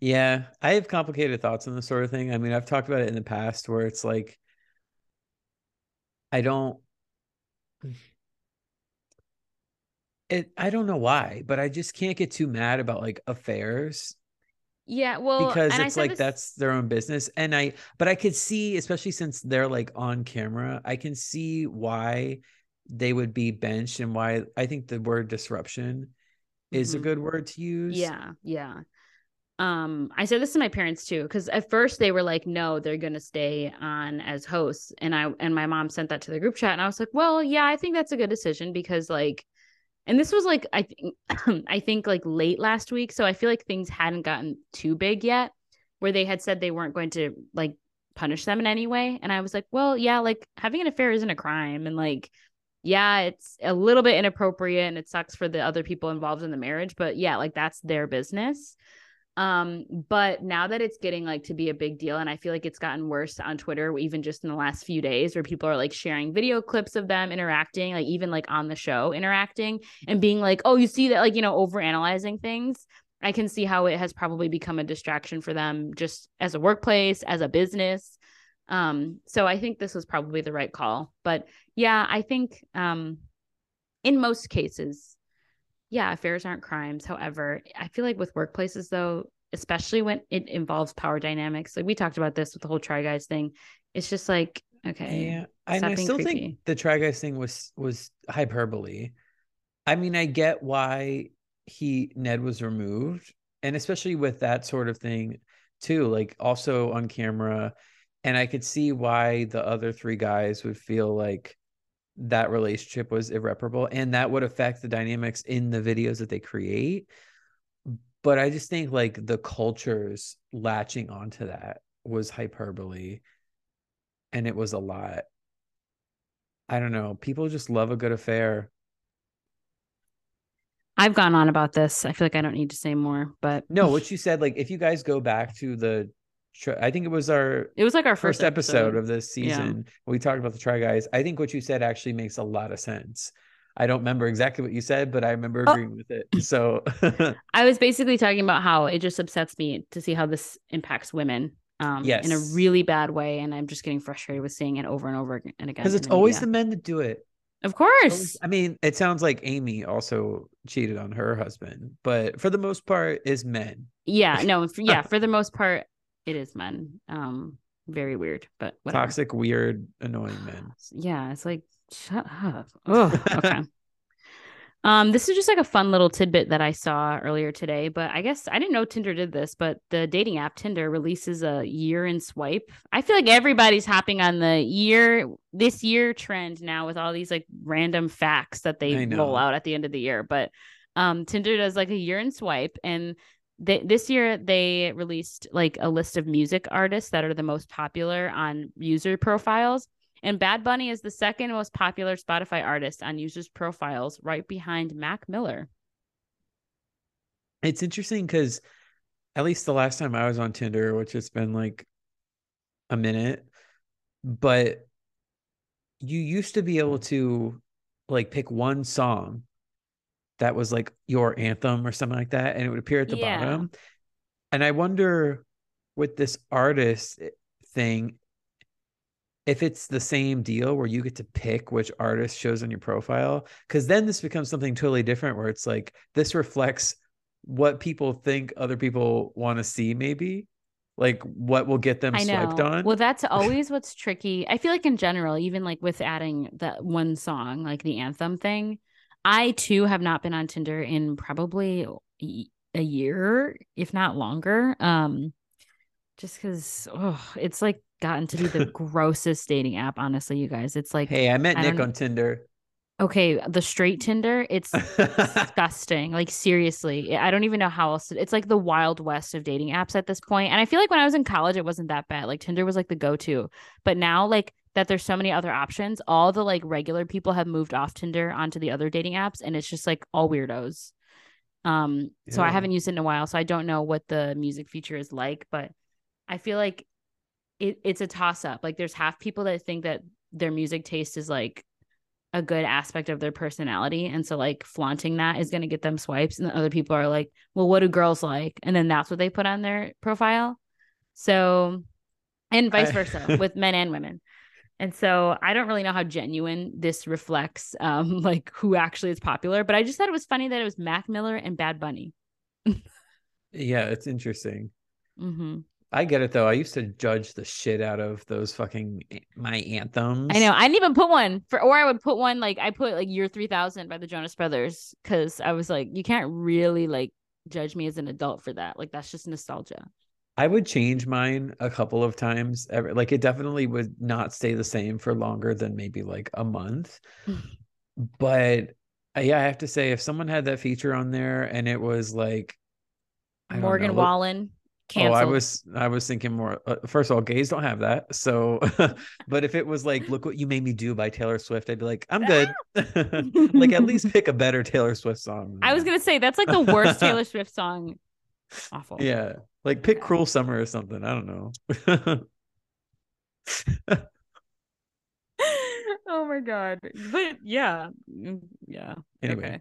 Yeah. I have complicated thoughts on this sort of thing. I mean, I've talked about it in the past where it's like, I don't, it, I don't know why, but I just can't get too mad about like affairs. Yeah, well, because and it's like this... that's their own business. And I, but I could see, especially since they're like on camera, I can see why they would be benched and why I think the word disruption is mm-hmm. a good word to use. Yeah, yeah. Um, I said this to my parents too, because at first they were like, no, they're going to stay on as hosts. And I, and my mom sent that to the group chat and I was like, well, yeah, I think that's a good decision because like, and this was like, I think, I think like late last week. So I feel like things hadn't gotten too big yet where they had said they weren't going to like punish them in any way. And I was like, well, yeah, like having an affair isn't a crime. And like, yeah, it's a little bit inappropriate and it sucks for the other people involved in the marriage, but yeah, like that's their business. Um, but now that it's getting like to be a big deal and I feel like it's gotten worse on Twitter, even just in the last few days where people are like sharing video clips of them interacting, like even like on the show interacting and being like, oh, you see that, like, you know, overanalyzing things. I can see how it has probably become a distraction for them just as a workplace, as a business. Um, so I think this was probably the right call, but yeah, I think, um, in most cases, yeah, affairs aren't crimes. However, I feel like with workplaces, though, especially when it involves power dynamics, like we talked about this with the whole Try Guys thing. It's just like, okay. Yeah, and I still creepy. think the Try Guys thing was was hyperbole. I mean, I get why he Ned was removed, and especially with that sort of thing too, like also on camera. And I could see why the other three guys would feel like that relationship was irreparable and that would affect the dynamics in the videos that they create. But I just think like the cultures latching onto that was hyperbole and it was a lot. I don't know. People just love a good affair. I've gone on about this. I feel like I don't need to say more, but no, what you said, like if you guys go back to the I think it was our it was like our first, first episode, episode of this season. Yeah. We talked about the Try Guys. I think what you said actually makes a lot of sense. I don't remember exactly what you said, but I remember agreeing oh. with it. So I was basically talking about how it just upsets me to see how this impacts women um, yes. in a really bad way. And I'm just getting frustrated with seeing it over and over and again. Because it's always media. The men that do it. Of course. Always, I mean, it sounds like Amy also cheated on her husband, but for the most part is men. Yeah, no. For, yeah. For the most part, it is men. Um, very weird, but whatever. Toxic, weird, annoying men. Yeah, it's like, shut up. Oh, okay. um, this is just like a fun little tidbit that I saw earlier today, but I guess I didn't know Tinder did this, but the dating app Tinder releases a year in swipe. I feel like everybody's hopping on the year, this year trend now with all these like random facts that they roll out at the end of the year. But um, Tinder does like a year in swipe and They, this year, they released like a list of music artists that are the most popular on user profiles. And Bad Bunny is the second most popular Spotify artist on users' profiles, right behind Mac Miller. It's interesting because at least the last time I was on Tinder, which it's been like a minute, but you used to be able to like pick one song that was like your anthem or something like that. And it would appear at the yeah. bottom. And I wonder with this artist thing, if it's the same deal where you get to pick which artist shows on your profile, because then this becomes something totally different where it's like, this reflects what people think other people want to see maybe. Like what will get them I swiped know. on? Well, that's always what's tricky. I feel like in general, even like with adding that one song, like the anthem thing, I, too, have not been on Tinder in probably a year, if not longer, um, just because oh, it's, like, gotten to be the grossest dating app, honestly, you guys. It's like... Hey, I met I Nick on Tinder. Okay, the straight Tinder, it's disgusting. Like, seriously, I don't even know how else... To, it's, like, the Wild West of dating apps at this point. And I feel like when I was in college, it wasn't that bad. Like, Tinder was, like, the go-to. But now, like... that there's so many other options. All the like regular people have moved off Tinder onto the other dating apps and it's just like all weirdos. Um, yeah. So I haven't used it in a while. So I don't know what the music feature is like, but I feel like it, it's a toss up. Like there's half people that think that their music taste is like a good aspect of their personality. And so like flaunting that is going to get them swipes. And the other people are like, well, what do girls like? And then that's what they put on their profile. So, and vice versa I- with men and women. And so I don't really know how genuine this reflects, um, like who actually is popular, but I just thought it was funny that it was Mac Miller and Bad Bunny. Yeah. It's interesting. Mm-hmm. I get it though. I used to judge the shit out of those fucking my anthems. I know. I didn't even put one for, or I would put one like I put like Year three thousand by the Jonas Brothers because I was like, you can't really like judge me as an adult for that. Like that's just nostalgia. I would change mine a couple of times. Ever. Like it definitely would not stay the same for longer than maybe like a month. But yeah, I have to say if someone had that feature on there and it was like I Morgan know, Wallen. Canceled. Oh, I was I was thinking more. Uh, first of all, gays don't have that. So, but if it was like, "Look What You Made Me Do" by Taylor Swift, I'd be like, "I'm good." Like, at least pick a better Taylor Swift song. I was gonna say that's like the worst Taylor Swift song. Awful. Yeah, like pick yeah. "Cruel Summer" or something. I don't know. Oh my god! But yeah, yeah. Anyway,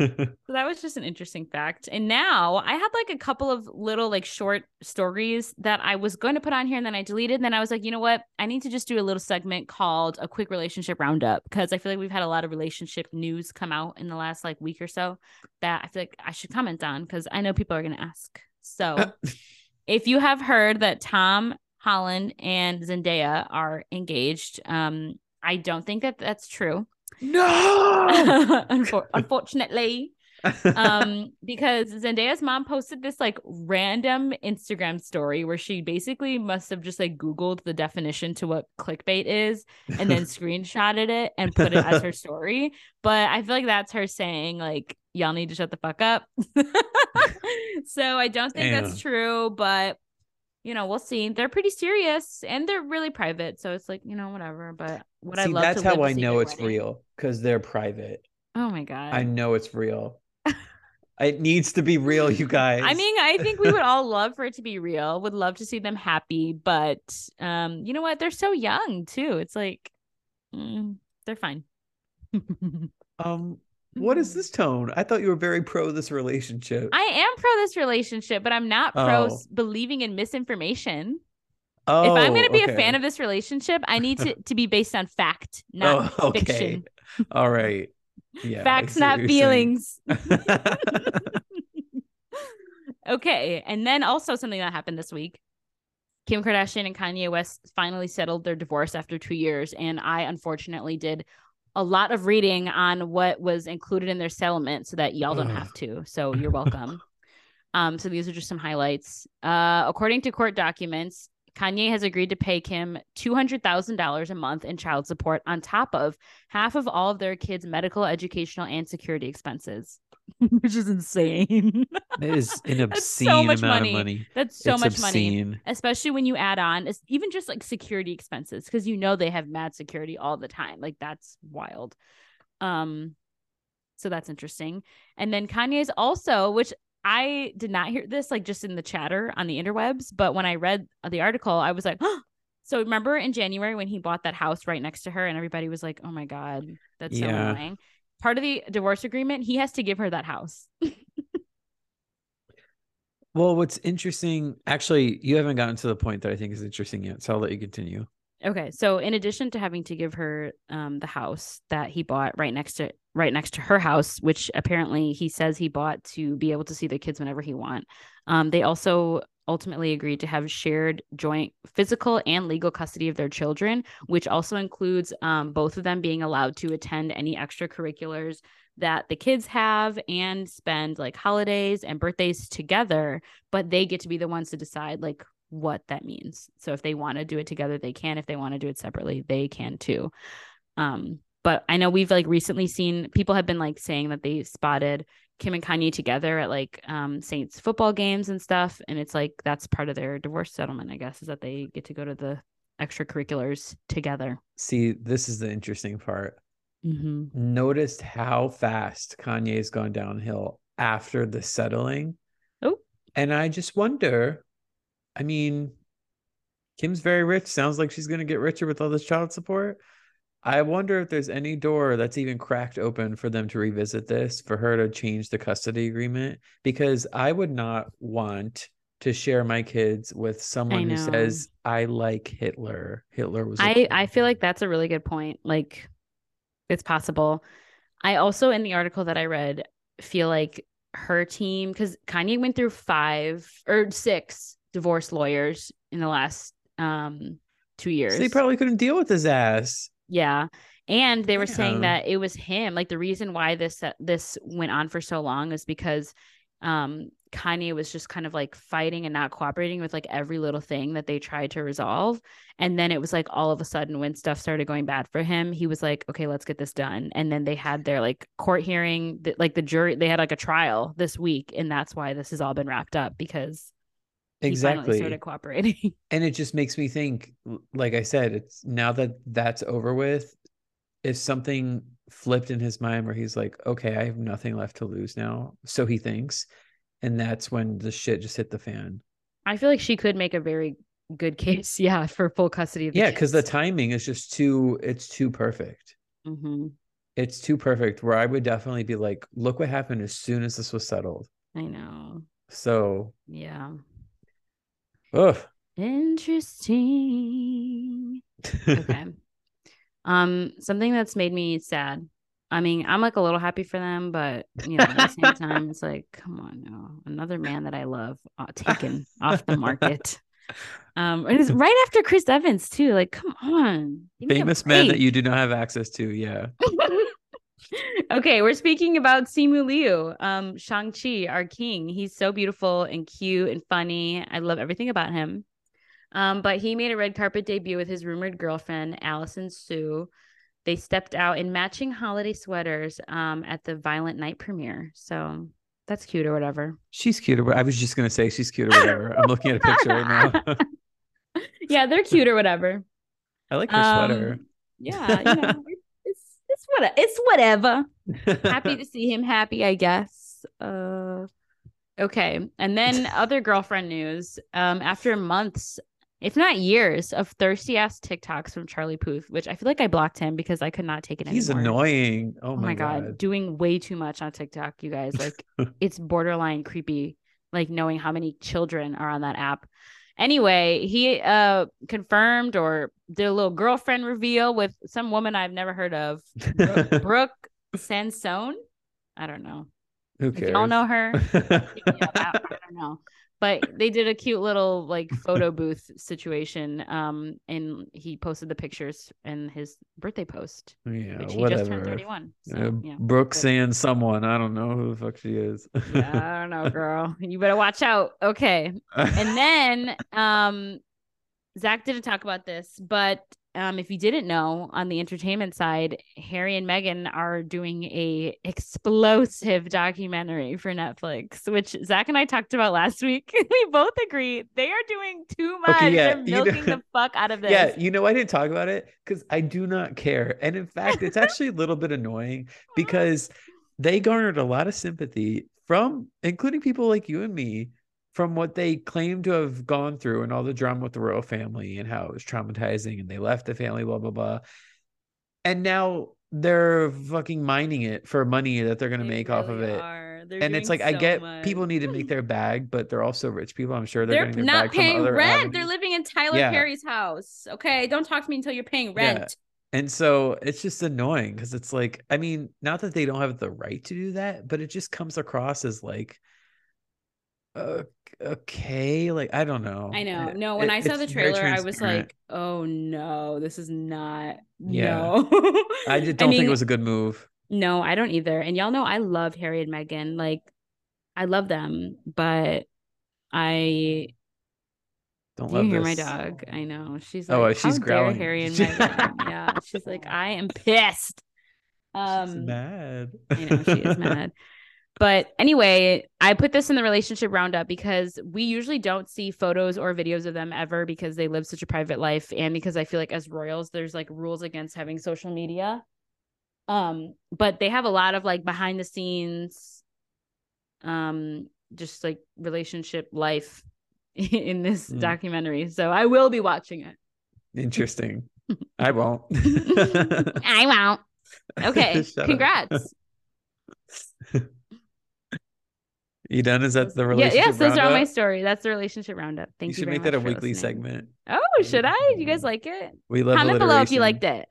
okay. So that was just an interesting fact. And now I had like a couple of little like short stories that I was going to put on here, and then I deleted. And then I was like, you know what? I need to just do a little segment called a quick relationship roundup because I feel like we've had a lot of relationship news come out in the last like week or so that I feel like I should comment on because I know people are going to ask. So if you have heard that Tom Holland and Zendaya are engaged, um, I don't think that that's true. No, unfortunately, um, because Zendaya's mom posted this like random Instagram story where she basically must have just like Googled the definition to what clickbait is and then screenshotted it and put it as her story. But I feel like that's her saying like, y'all need to shut the fuck up. So I don't think Damn. that's true, but you know, we'll see. They're pretty serious and they're really private. So it's like, you know, whatever. But what I love that's how I know it's real because they're private. Oh my God. I know it's real. It needs to be real, you guys. I mean, I think we would all love for it to be real. Would love to see them happy. But um, you know what? They're so young too. It's like, mm, they're fine. um. What is this tone? I thought you were very pro this relationship. I am pro this relationship, but I'm not pro oh. believing in misinformation. Oh, if I'm going to be okay. a fan of this relationship, I need to, to be based on fact, not oh, okay. fiction. All right. Yeah, facts, not feelings. Okay. And then also something that happened this week. Kim Kardashian and Kanye West finally settled their divorce after two years. And I unfortunately did a lot of reading on what was included in their settlement so that y'all don't have to. So you're welcome. Um, so these are just some highlights. Uh, according to court documents, Kanye has agreed to pay Kim two hundred thousand dollars a month in child support on top of half of all of their kids' medical, educational, and security expenses, which is insane. It is an obscene so amount money. of money. That's so it's much obscene. money, especially when you add on even just like security expenses because you know they have mad security all the time. Like that's wild. Um, so that's interesting. And then Kanye's also, which I did not hear this like just in the chatter on the interwebs, but when I read the article, I was like, oh. So remember in January when he bought that house right next to her, and everybody was like, "Oh my god, that's so yeah. annoying." Part of the divorce agreement, he has to give her that house. Well, what's interesting, actually, you haven't gotten to the point that I think is interesting yet, so I'll let you continue. Okay, so in addition to having to give her um, the house that he bought right next to right next to her house, which apparently he says he bought to be able to see the kids whenever he want, um, they also ultimately agreed to have shared joint physical and legal custody of their children, which also includes um, both of them being allowed to attend any extracurriculars that the kids have and spend like holidays and birthdays together, but they get to be the ones to decide like what that means. So if they want to do it together, they can. If they want to do it separately, they can too. Um, but I know we've like recently seen people have been like saying that they spotted Kim and Kanye together at like um, Saints football games and stuff. And it's like, that's part of their divorce settlement, I guess, is that they get to go to the extracurriculars together. See, this is the interesting part. Mm-hmm. Noticed how fast Kanye's gone downhill after the settling. Oh, and I just wonder, I mean, Kim's very rich. Sounds like she's going to get richer with all this child support. I wonder if there's any door that's even cracked open for them to revisit this, for her to change the custody agreement, because I would not want to share my kids with someone who says, I like Hitler. Hitler was... I, I feel like that's a really good point. Like, it's possible. I also, in the article that I read, feel like her team, because Kanye went through five or six divorce lawyers in the last um, two years. So they probably couldn't deal with his ass. Yeah. And they were yeah. saying that it was him. Like, the reason why this this went on for so long is because um, Kanye was just kind of like fighting and not cooperating with like every little thing that they tried to resolve. And then it was like all of a sudden when stuff started going bad for him, he was like, okay, let's get this done. And then they had their like court hearing, th- like the jury, they had like a trial this week. And that's why this has all been wrapped up, because exactly. He finally started cooperating. And it just makes me think, like I said, it's now that that's over with, if something flipped in his mind where he's like, okay, I have nothing left to lose now. So he thinks. And that's when the shit just hit the fan. I feel like she could make a very good case. Yeah. For full custody of the yeah. kids. Cause the timing is just too, it's too perfect. Mm-hmm. It's too perfect, where I would definitely be like, look what happened as soon as this was settled. I know. So yeah. Ugh. Interesting. Okay. Um, something that's made me sad. I mean, I'm like a little happy for them, but you know, at the same time, it's like, come on, no, another man that I love uh, taken off the market. Um, and it's right after Chris Evans too. Like, come on, famous man that you do not have access to. Yeah. Okay, we're speaking about Simu Liu, um, Shang-Chi, our king. He's so beautiful and cute and funny. I love everything about him. Um, but he made a red carpet debut with his rumored girlfriend, Allison Su. They stepped out in matching holiday sweaters um, at the Violent Night premiere. So that's cute or whatever. She's cute. Or I was just going to say she's cute or whatever. I'm looking at a picture right now. Yeah, they're cute or whatever. I like her um, sweater. Yeah. You know, it's, it's, what, it's whatever. Happy to see him happy, I guess. Uh, okay. And then other girlfriend news. Um, after months, if not years, of thirsty ass TikToks from Charlie Puth, which I feel like I blocked him because I could not take it He's anymore. He's annoying. Oh, oh my God. God. Doing way too much on TikTok, you guys. Like, it's borderline creepy, like knowing how many children are on that app. Anyway, he uh, confirmed or did a little girlfriend reveal with some woman I've never heard of, Brooke, Brooke Sansone. I don't know. Who cares? If y'all know her. I don't know. But they did a cute little like photo booth situation, um, and he posted the pictures in his birthday post. Yeah, which he whatever. Just turned thirty-one. So, uh, yeah, Brooke saying someone, I don't know who the fuck she is. Yeah, I don't know, girl. You better watch out. Okay, and then um, Zach didn't talk about this, but um, if you didn't know, on the entertainment side, Harry and Meghan are doing a explosive documentary for Netflix, which Zach and I talked about last week. We both agree they are doing too much. Okay, yeah, they're milking you know, the fuck out of this. Yeah, you know, I didn't talk about it because I do not care. And in fact, it's actually a little bit annoying because they garnered a lot of sympathy from, including people like you and me, from what they claim to have gone through and all the drama with the royal family and how it was traumatizing and they left the family, blah, blah, blah. And now they're fucking mining it for money that they're going to make really off of it. And it's like, so I get much. People need to make their bag, but they're also rich people. I'm sure they're, they're getting their not bag paying from other rent. Avenues. They're living in Tyler yeah. Perry's house. Okay. Don't talk to me until you're paying rent. Yeah. And so it's just annoying because it's like, I mean, not that they don't have the right to do that, but it just comes across as like, uh, okay, like I don't know. I know. No, when it, I saw the trailer, I was like, "Oh no, this is not." Yeah. No, I just don't I mean, think it was a good move. No, I don't either. And y'all know I love Harry and Meghan. Like, I love them, but I don't you love hear this. My dog. I know she's. Like, oh, she's How growling. Dare Harry and Meghan. Yeah, she's like, I am pissed. Um, she's mad. I know she is mad. But anyway, I put this in the relationship roundup because we usually don't see photos or videos of them ever because they live such a private life. And because I feel like as royals, there's like rules against having social media. Um, but they have a lot of like behind the scenes, um, just like relationship life in this mm. documentary. So I will be watching it. Interesting. I won't. I won't. Okay. Congrats. You done? Is that the relationship yeah, yes, roundup? Yes, those are all my story. That's the relationship roundup. Thank you, you very much. You should make that a weekly listening. segment. Oh, should I? You guys like it? We love Comment below if you liked it.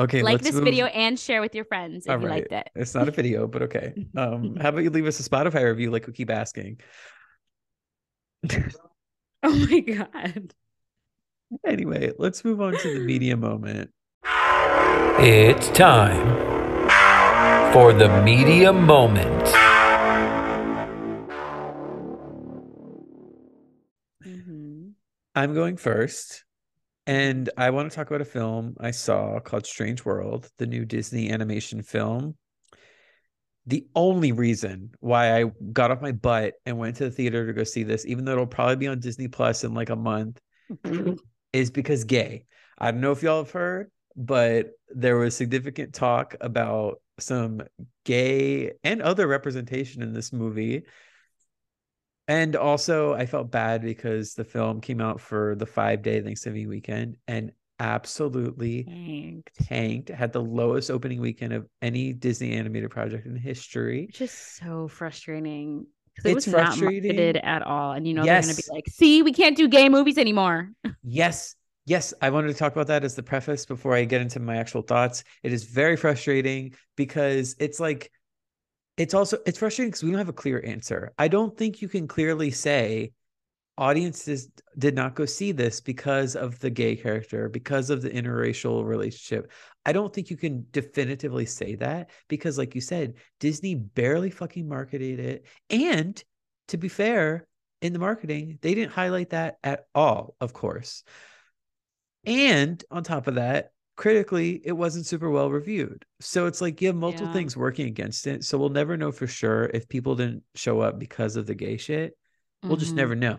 Okay. Like let's this move. video and share with your friends if all you right. liked it. It's not a video, but okay. Um, how about you leave us a Spotify review like we keep asking? Oh my God. Anyway, let's move on to the media moment. It's time for the media moment. Mm-hmm. I'm going first, and I want to talk about a film I saw called Strange World, the new Disney animation film. The only reason why I got off my butt and went to the theater to go see this, even though it'll probably be on Disney Plus in like a month, is because gay. I don't know if y'all have heard, but there was significant talk about some gay and other representation in this movie. And also I felt bad because the film came out for the five day Thanksgiving weekend and absolutely tanked. tanked had the lowest opening weekend of any Disney animated project in history. Just so frustrating. It it's was frustrating. Not marketed at all. And you know, yes. they're going to be like, see, we can't do gay movies anymore. Yes. Yes, I wanted to talk about that as the preface before I get into my actual thoughts. It is very frustrating because it's like, it's also, it's frustrating because we don't have a clear answer. I don't think you can clearly say audiences did not go see this because of the gay character, because of the interracial relationship. I don't think you can definitively say that because like you said, Disney barely fucking marketed it. And to be fair, in the marketing, they didn't highlight that at all, of course. And on top of that, critically, it wasn't super well reviewed. So it's like you have multiple yeah. things working against it. So we'll never know for sure if people didn't show up because of the gay shit. We'll mm-hmm. just never know.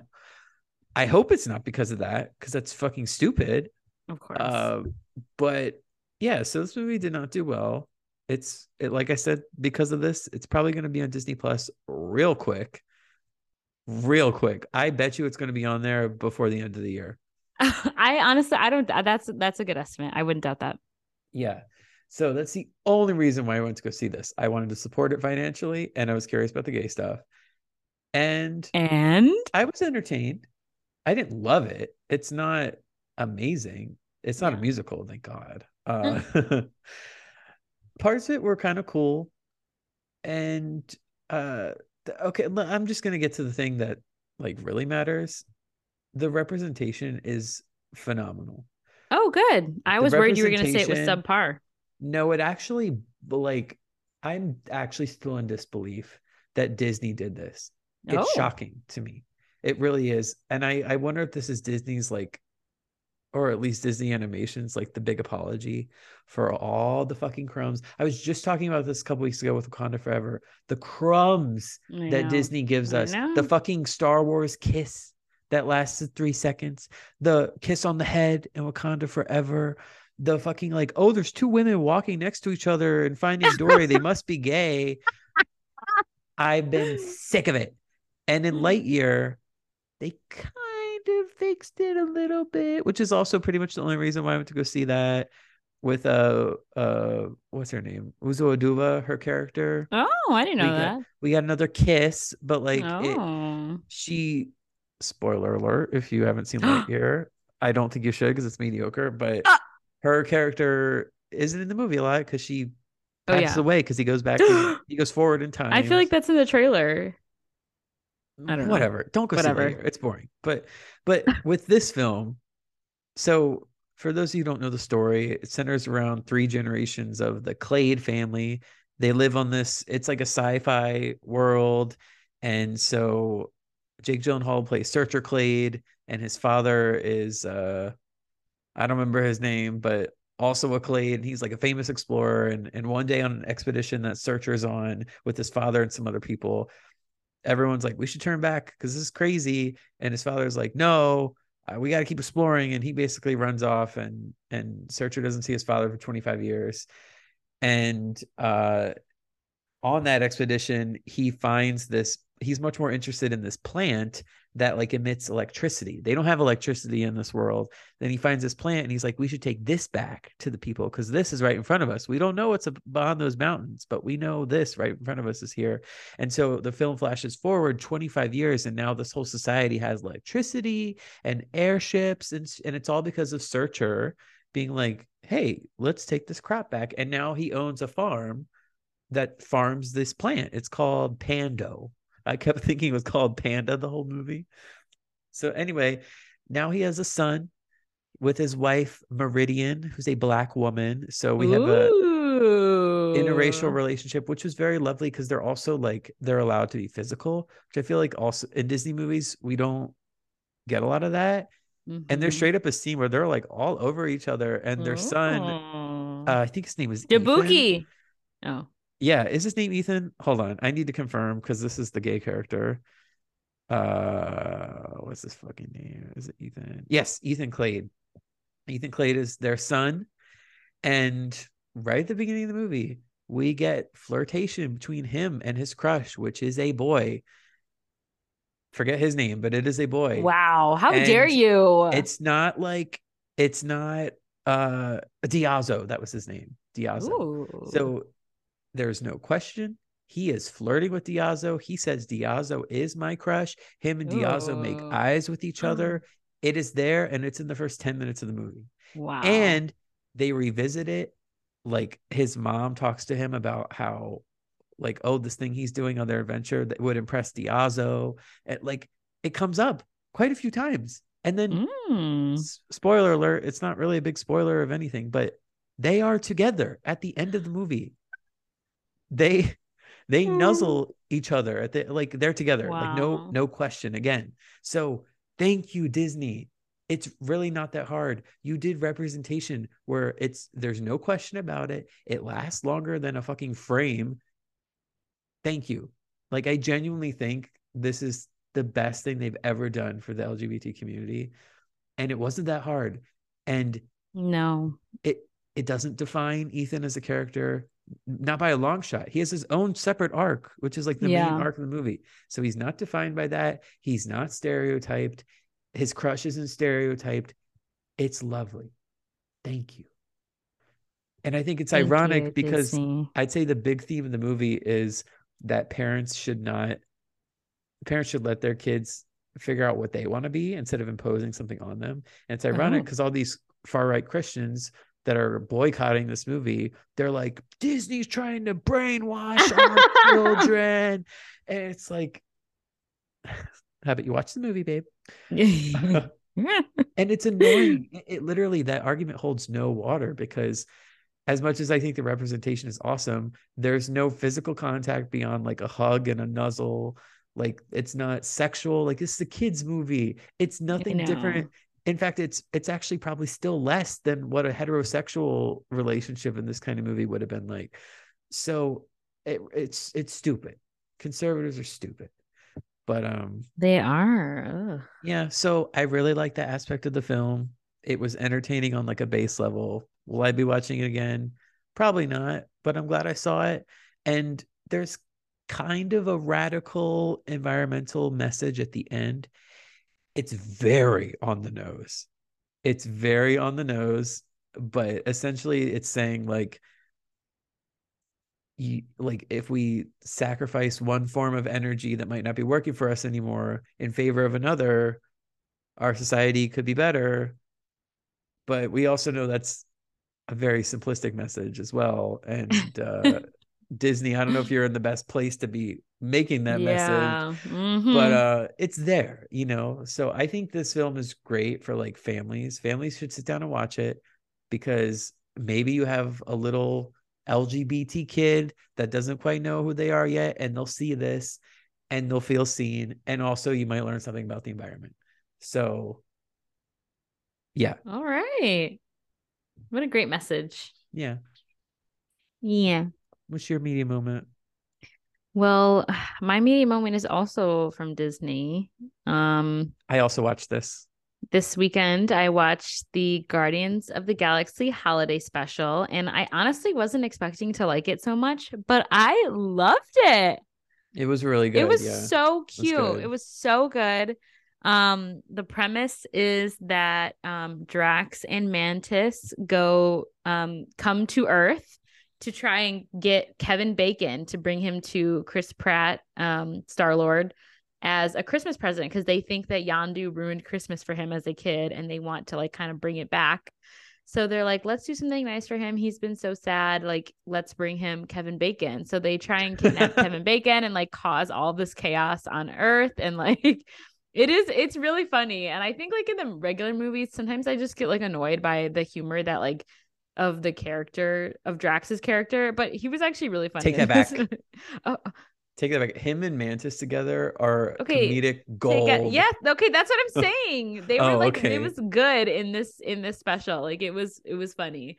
I hope it's not because of that, because that's fucking stupid. Of course. Uh, but yeah, so this movie did not do well. It's it, like I said, because of this, it's probably going to be on Disney Plus real quick. Real quick. I bet you it's going to be on there before the end of the year. I honestly, I don't, that's, that's a good estimate. I wouldn't doubt that. Yeah. So that's the only reason why I went to go see this. I wanted to support it financially and I was curious about the gay stuff and, and I was entertained. I didn't love it. It's not amazing. It's not yeah. a musical. Thank God. Uh, parts of it were kind of cool. And, uh, okay. I'm just going to get to the thing that like really matters. The representation is phenomenal. Oh, good. I was worried you were going to say it was subpar. No, it actually, like, I'm actually still in disbelief that Disney did this. It's oh. shocking to me. It really is. And I, I wonder if this is Disney's, like, or at least Disney Animation's, like, the big apology for all the fucking crumbs. I was just talking about this a couple weeks ago with Wakanda Forever. The crumbs I that know. Disney gives I us. Know. The fucking Star Wars kiss. That lasted three seconds. The kiss on the head in Wakanda Forever. The fucking like, oh, there's two women walking next to each other and Finding Dory. They must be gay. I've been sick of it. And in Lightyear, they kind of fixed it a little bit, which is also pretty much the only reason why I went to go see that with uh uh what's her name? Uzo Aduba, her character. Oh, I didn't know we that. Got, we got another kiss, but like oh. it, she. Spoiler alert, if you haven't seen Lightyear, I don't think you should because it's mediocre, but ah! her character isn't in the movie a lot because she oh, passes yeah. away because he goes back in, he goes forward in time. I feel like that's in the trailer. I don't know. Whatever. Don't go Whatever. see Lightyear. It's boring. But but with this film, so for those of you who don't know the story, it centers around three generations of the Clade family. They live on this, it's like a sci-fi world. And so Jake Gyllenhaal plays Searcher Clade, and his father is, uh, I don't remember his name, but also a Clade, and he's like a famous explorer. And, and one day on an expedition that Searcher's on with his father and some other people, everyone's like, we should turn back because this is crazy. And his father's like, no, uh, we got to keep exploring. And he basically runs off, and, and Searcher doesn't see his father for twenty-five years. And uh, on that expedition, he finds this he's much more interested in this plant that like emits electricity. They don't have electricity in this world. Then he finds this plant and he's like, we should take this back to the people because this is right in front of us. We don't know what's beyond those mountains, but we know this right in front of us is here. And so the film flashes forward twenty-five years, and now this whole society has electricity and airships, and, and it's all because of Searcher being like, hey, let's take this crop back. And now he owns a farm that farms this plant. It's called Pando. I kept thinking it was called Panda the whole movie. So anyway, now he has a son with his wife, Meridian, who's a black woman. So we Ooh. have a interracial relationship, which was very lovely because they're also like, they're allowed to be physical, which I feel like also in Disney movies, we don't get a lot of that. Mm-hmm. And there's straight up a scene where they're like all over each other, and their oh. son, uh, I think his name is Dabuki. Oh. Yeah, is his name Ethan? Hold on, I need to confirm because this is the gay character. Uh, what's his fucking name? Is it Ethan? Yes, Ethan Clade. Ethan Clade is their son, and right at the beginning of the movie, we get flirtation between him and his crush, which is a boy. Forget his name, but it is a boy. Wow, how and dare you? It's not like it's not uh Diazo. That was his name, Diazo. Ooh. So. There's no question. He is flirting with Diazo. He says Diazo is my crush. Him and Diazo Ooh. make eyes with each other. It is there, and it's in the first ten minutes of the movie. Wow. And they revisit it. Like his mom talks to him about how like, oh, this thing he's doing on their adventure that would impress Diazo. And like it comes up quite a few times. And then mm. s- spoiler alert, it's not really a big spoiler of anything, but they are together at the end of the movie. They they mm. nuzzle each other at the like they're together. Wow. Like no no question again. So thank you, Disney. It's really not that hard. You did representation where it's there's no question about it. It lasts longer than a fucking frame. Thank you. Like I genuinely think this is the best thing they've ever done for the L G B T community. And it wasn't that hard. And no, it it doesn't define Ethan as a character. Not by a long shot. He has his own separate arc, which is like the yeah. main arc of the movie. So he's not defined by that. He's not stereotyped. His crush isn't stereotyped. It's lovely. Thank you. And I think it's Thank ironic you, because Disney. I'd say the big theme of the movie is that parents should not, parents should let their kids figure out what they want to be instead of imposing something on them. And it's ironic because oh. all these far-right Christians that are boycotting this movie, they're like, Disney's trying to brainwash our children. And it's like, how about you watch the movie, babe? And it's annoying. It, it literally, that argument holds no water because as much as I think the representation is awesome, there's no physical contact beyond like a hug and a nuzzle. Like it's not sexual. Like it's the kids movie. It's nothing different. In fact, it's it's actually probably still less than what a heterosexual relationship in this kind of movie would have been like. So it, it's it's stupid. Conservatives are stupid, but um, they are. Ugh. Yeah. So I really like that aspect of the film. It was entertaining on like a base level. Will I be watching it again? Probably not. But I'm glad I saw it. And there's kind of a radical environmental message at the end. It's very on the nose. It's very on the nose, but essentially it's saying like, you, like if we sacrifice one form of energy that might not be working for us anymore in favor of another, our society could be better. But we also know that's a very simplistic message as well. And uh, Disney, I don't know if you're in the best place to be making that yeah. message, mm-hmm. but uh it's there, you know. So I think this film is great for like families. Families should sit down and watch it because maybe you have a little L G B T kid that doesn't quite know who they are yet, and they'll see this and they'll feel seen, and also you might learn something about the environment. So yeah. All right. What a great message. Yeah. Yeah. What's your media moment? Well, my media moment is also from Disney. Um, I also watched this. This weekend, I watched the Guardians of the Galaxy holiday special, and I honestly wasn't expecting to like it so much, but I loved it. It was really good. It was yeah. so cute. It was, it was so good. Um, the premise is that um, Drax and Mantis go um, come to Earth to try and get Kevin Bacon to bring him to Chris Pratt, um, Star-Lord, as a Christmas present, because they think that Yondu ruined Christmas for him as a kid, and they want to like kind of bring it back. So they're like, let's do something nice for him. He's been so sad. Like, let's bring him Kevin Bacon. So they try and kidnap Kevin Bacon and like cause all this chaos on Earth. And like, it is, it's really funny. And I think like in the regular movies, sometimes I just get like annoyed by the humor that like of the character of Drax's character, but he was actually really funny. Take that back. oh. Take that back. Him and Mantis together are okay, comedic gold. A, yeah, okay, that's what I'm saying. They were oh, like, okay. It was good in this in this special. Like it was it was funny,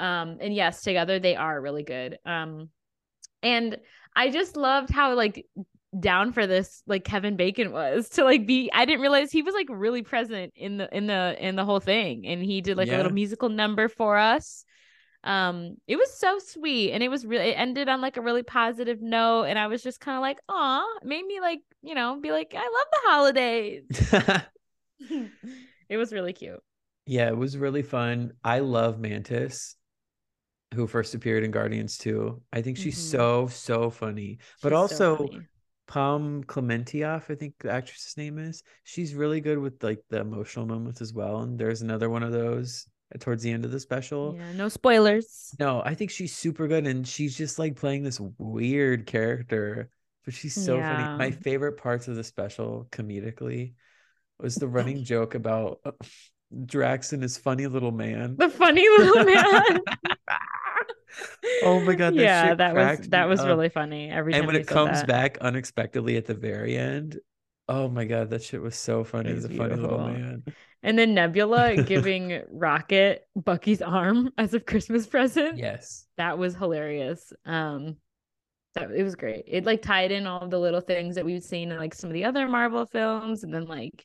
um, and yes, together they are really good. Um, and I just loved how like down for this like Kevin Bacon was to like be. I didn't realize he was like really present in the in the in the whole thing, and he did like yeah. a little musical number for us. Um, it was so sweet, and it was really, it ended on like a really positive note, and I was just kind of like, aw, it made me like, you know, be like, I love the holidays. It was really cute. Yeah, it was really fun. I love Mantis, who first appeared in Guardians two. I think she's mm-hmm. so, so funny. But she's also so funny. Pom Klementieff, I think the actress's name is, she's really good with like the emotional moments as well. And there's another one of those towards the end of the special. Yeah, no spoilers. No, I think she's super good, and she's just like playing this weird character, but she's so yeah. funny. My favorite parts of the special comedically was the running joke about Drax and his funny little man. The funny little man. Oh my god, that yeah, shit that was that was up. Really funny. Every and time when it comes that. Back unexpectedly at the very end. Oh my god, that shit was so funny. It was a funny little man. And then Nebula giving Rocket Bucky's arm as a Christmas present. Yes. That was hilarious. Um, that, it was great. It like tied in all the little things that we've seen in like some of the other Marvel films, and then like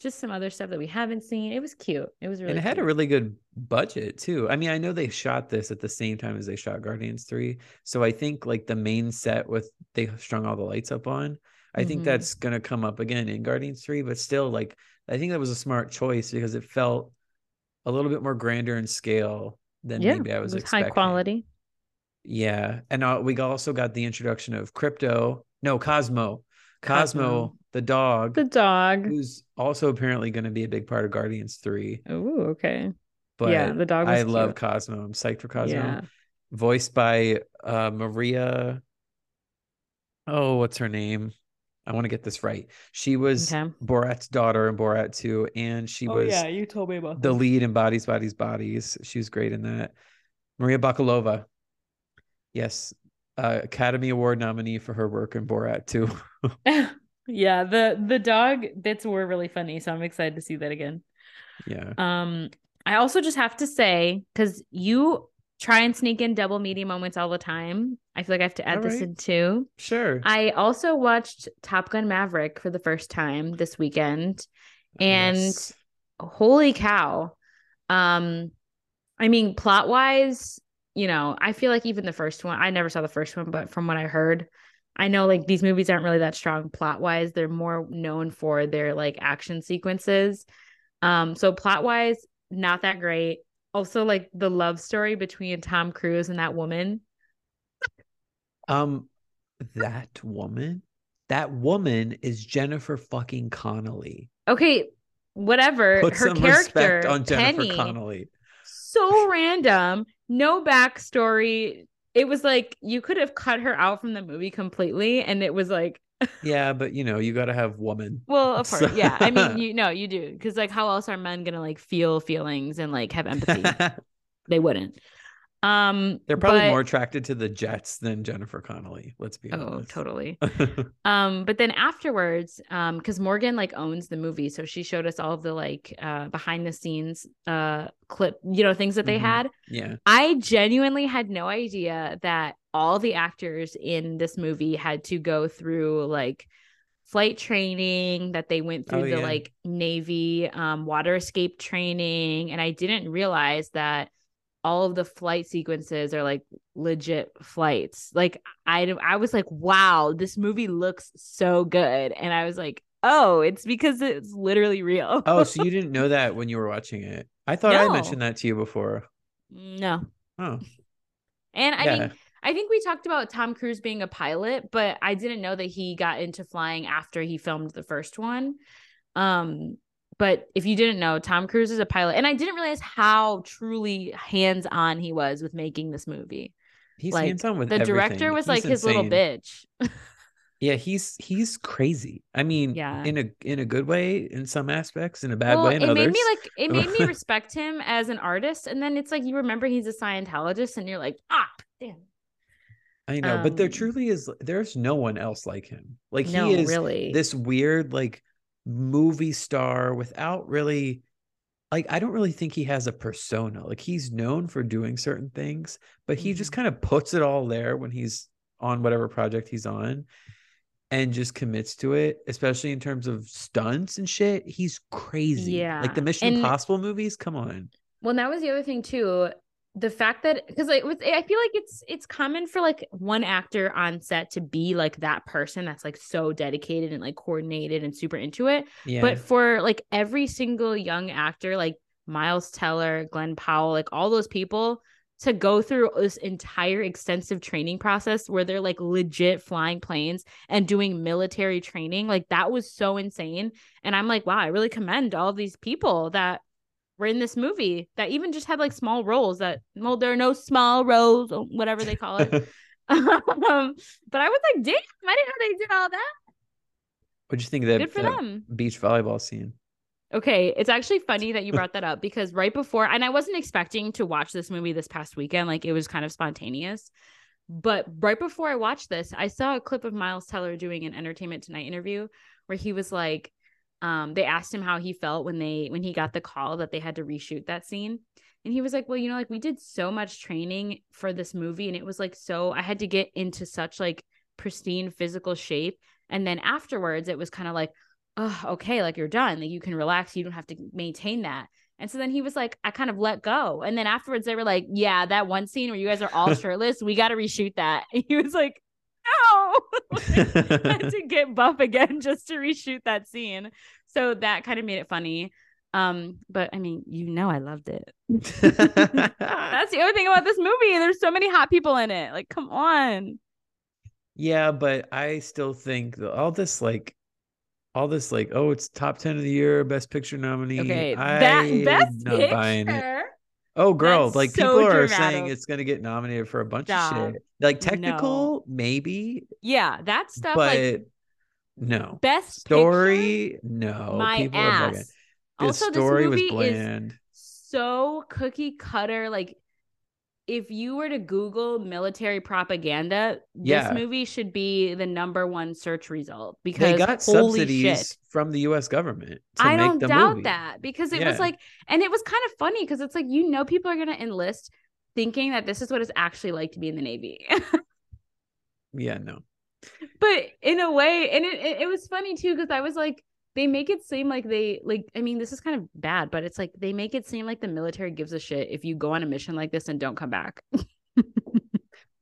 just some other stuff that we haven't seen. It was cute. It was really And it cute. Had a really good budget too. I mean, I know they shot this at the same time as they shot Guardians three. So I think like the main set with they strung all the lights up on. I mm-hmm. think that's going to come up again in Guardians three, but still like I think that was a smart choice because it felt a little bit more grander in scale than yeah, maybe I was, was expecting. High quality. Yeah. And uh, we also got the introduction of Crypto. No, Cosmo. Cosmo, Cosmo. the dog. The dog. Who's also apparently going to be a big part of Guardians three. Oh, okay. But yeah, the dog was I cute. Love Cosmo. I'm psyched for Cosmo. Yeah. Voiced by uh, Maria. Oh, what's her name? I want to get this right. She was okay. Borat's daughter in Borat two, and she oh, was yeah, you told me about the this. Lead in Bodies, Bodies, Bodies. She was great in that. Maria Bakalova. Yes. Uh, Academy Award nominee for her work in Borat two. Yeah, the the dog bits were really funny, so I'm excited to see that again. Yeah. Um, I also just have to say, because you try and sneak in double media moments all the time. I feel like I have to add all this right. in too. Sure. I also watched Top Gun Maverick for the first time this weekend. And yes. holy cow. Um, I mean, plot wise, you know, I feel like even the first one, I never saw the first one, but from what I heard, I know like these movies aren't really that strong plot wise. They're more known for their like action sequences. Um, so plot wise, not that great. Also, like the love story between Tom Cruise and that woman. Um, that woman, that woman is Jennifer fucking Connelly. Okay, whatever. Put her some character respect on Jennifer Penny, Connelly. So random, no backstory. It was like you could have cut her out from the movie completely, and it was like. Yeah, but you know, you gotta have woman. Well, of course, so. Yeah. I mean, you know, you do, because like, how else are men gonna like feel feelings and like have empathy? They wouldn't. Um, they're probably but... more attracted to the Jets than Jennifer Connelly. Let's be honest. Oh, totally. um, but then afterwards, um, because Morgan like owns the movie, so she showed us all of the like uh, behind the scenes uh clip, you know, things that they mm-hmm. had. Yeah, I genuinely had no idea that all the actors in this movie had to go through like flight training, that they went through oh, the yeah. like Navy um, water escape training. And I didn't realize that all of the flight sequences are like legit flights. Like I, I was like, wow, this movie looks so good. And I was like, oh, it's because it's literally real. Oh, so you didn't know that when you were watching it? I thought no. I mentioned that to you before. No. Oh. And I yeah. mean, I think we talked about Tom Cruise being a pilot, but I didn't know that he got into flying after he filmed the first one. Um, But if you didn't know, Tom Cruise is a pilot. And I didn't realize how truly hands-on he was with making this movie. He's like, hands-on with the everything. The director was he's like insane. His little bitch. Yeah, he's he's crazy. I mean, yeah. in a in a good way, in some aspects, in a bad well, way, in it others. Made me like it made me respect him as an artist. And then it's like you remember he's a Scientologist, and you're like, ah, damn. I know, um, but there truly is. There's no one else like him. Like no, he is really. This weird like movie star without really like I don't really think he has a persona. Like he's known for doing certain things, but he mm-hmm. just kind of puts it all there when he's on whatever project he's on. And just commits to it, especially in terms of stunts and shit. He's crazy. Yeah. Like the Mission and, Impossible movies. Come on. Well, that was the other thing too. The fact that, because like, I feel like it's it's common for like one actor on set to be like that person that's like so dedicated and like coordinated and super into it. Yeah. But for like every single young actor, like Miles Teller, Glenn Powell, like all those people, to go through this entire extensive training process where they're like legit flying planes and doing military training. Like that was so insane. And I'm like, wow, I really commend all these people that were in this movie that even just had like small roles that, well, there are no small roles or whatever they call it. um, but I was like, damn, I didn't know they did all that. What'd you think of that, Good for that them. beach volleyball scene? Okay, it's actually funny that you brought that up because right before, and I wasn't expecting to watch this movie this past weekend, like it was kind of spontaneous, but right before I watched this, I saw a clip of Miles Teller doing an Entertainment Tonight interview where he was like, um, they asked him how he felt when they when he got the call that they had to reshoot that scene. And he was like, well, you know, like we did so much training for this movie and it was like, so I had to get into such like pristine physical shape. And then afterwards it was kind of like, oh, okay, like you're done, like you can relax, you don't have to maintain that. And so then he was like, I kind of let go. And then afterwards they were like, yeah, that one scene where you guys are all shirtless, we got to reshoot that. And he was like, no, like, I had to get buff again just to reshoot that scene. So that kind of made it funny. Um, but I mean, you know, I loved it. That's the other thing about this movie. There's so many hot people in it. Like, come on. Yeah, but I still think all this like, All this like, oh, it's top ten of the year, best picture nominee. Okay, that best not buying it. Oh, girl, that's like so people are dramatic. Saying it's going to get nominated for a bunch Stop. of shit. Like technical, no. maybe. Yeah, that stuff. But like, no. Best story, picture? no. My people ass. Are the also, story this movie was bland. Is so cookie cutter, like. If you were to Google military propaganda, yeah. this movie should be the number one search result because they got holy subsidies shit. from the U S government. To I make don't the doubt movie. that because it yeah. was like, and it was kind of funny because it's like, you know, people are going to enlist thinking that this is what it's actually like to be in the Navy. yeah, no. But in a way, and it, it, it was funny too, because I was like, they make it seem like they like, I mean, this is kind of bad, but it's like they make it seem like the military gives a shit if you go on a mission like this and don't come back.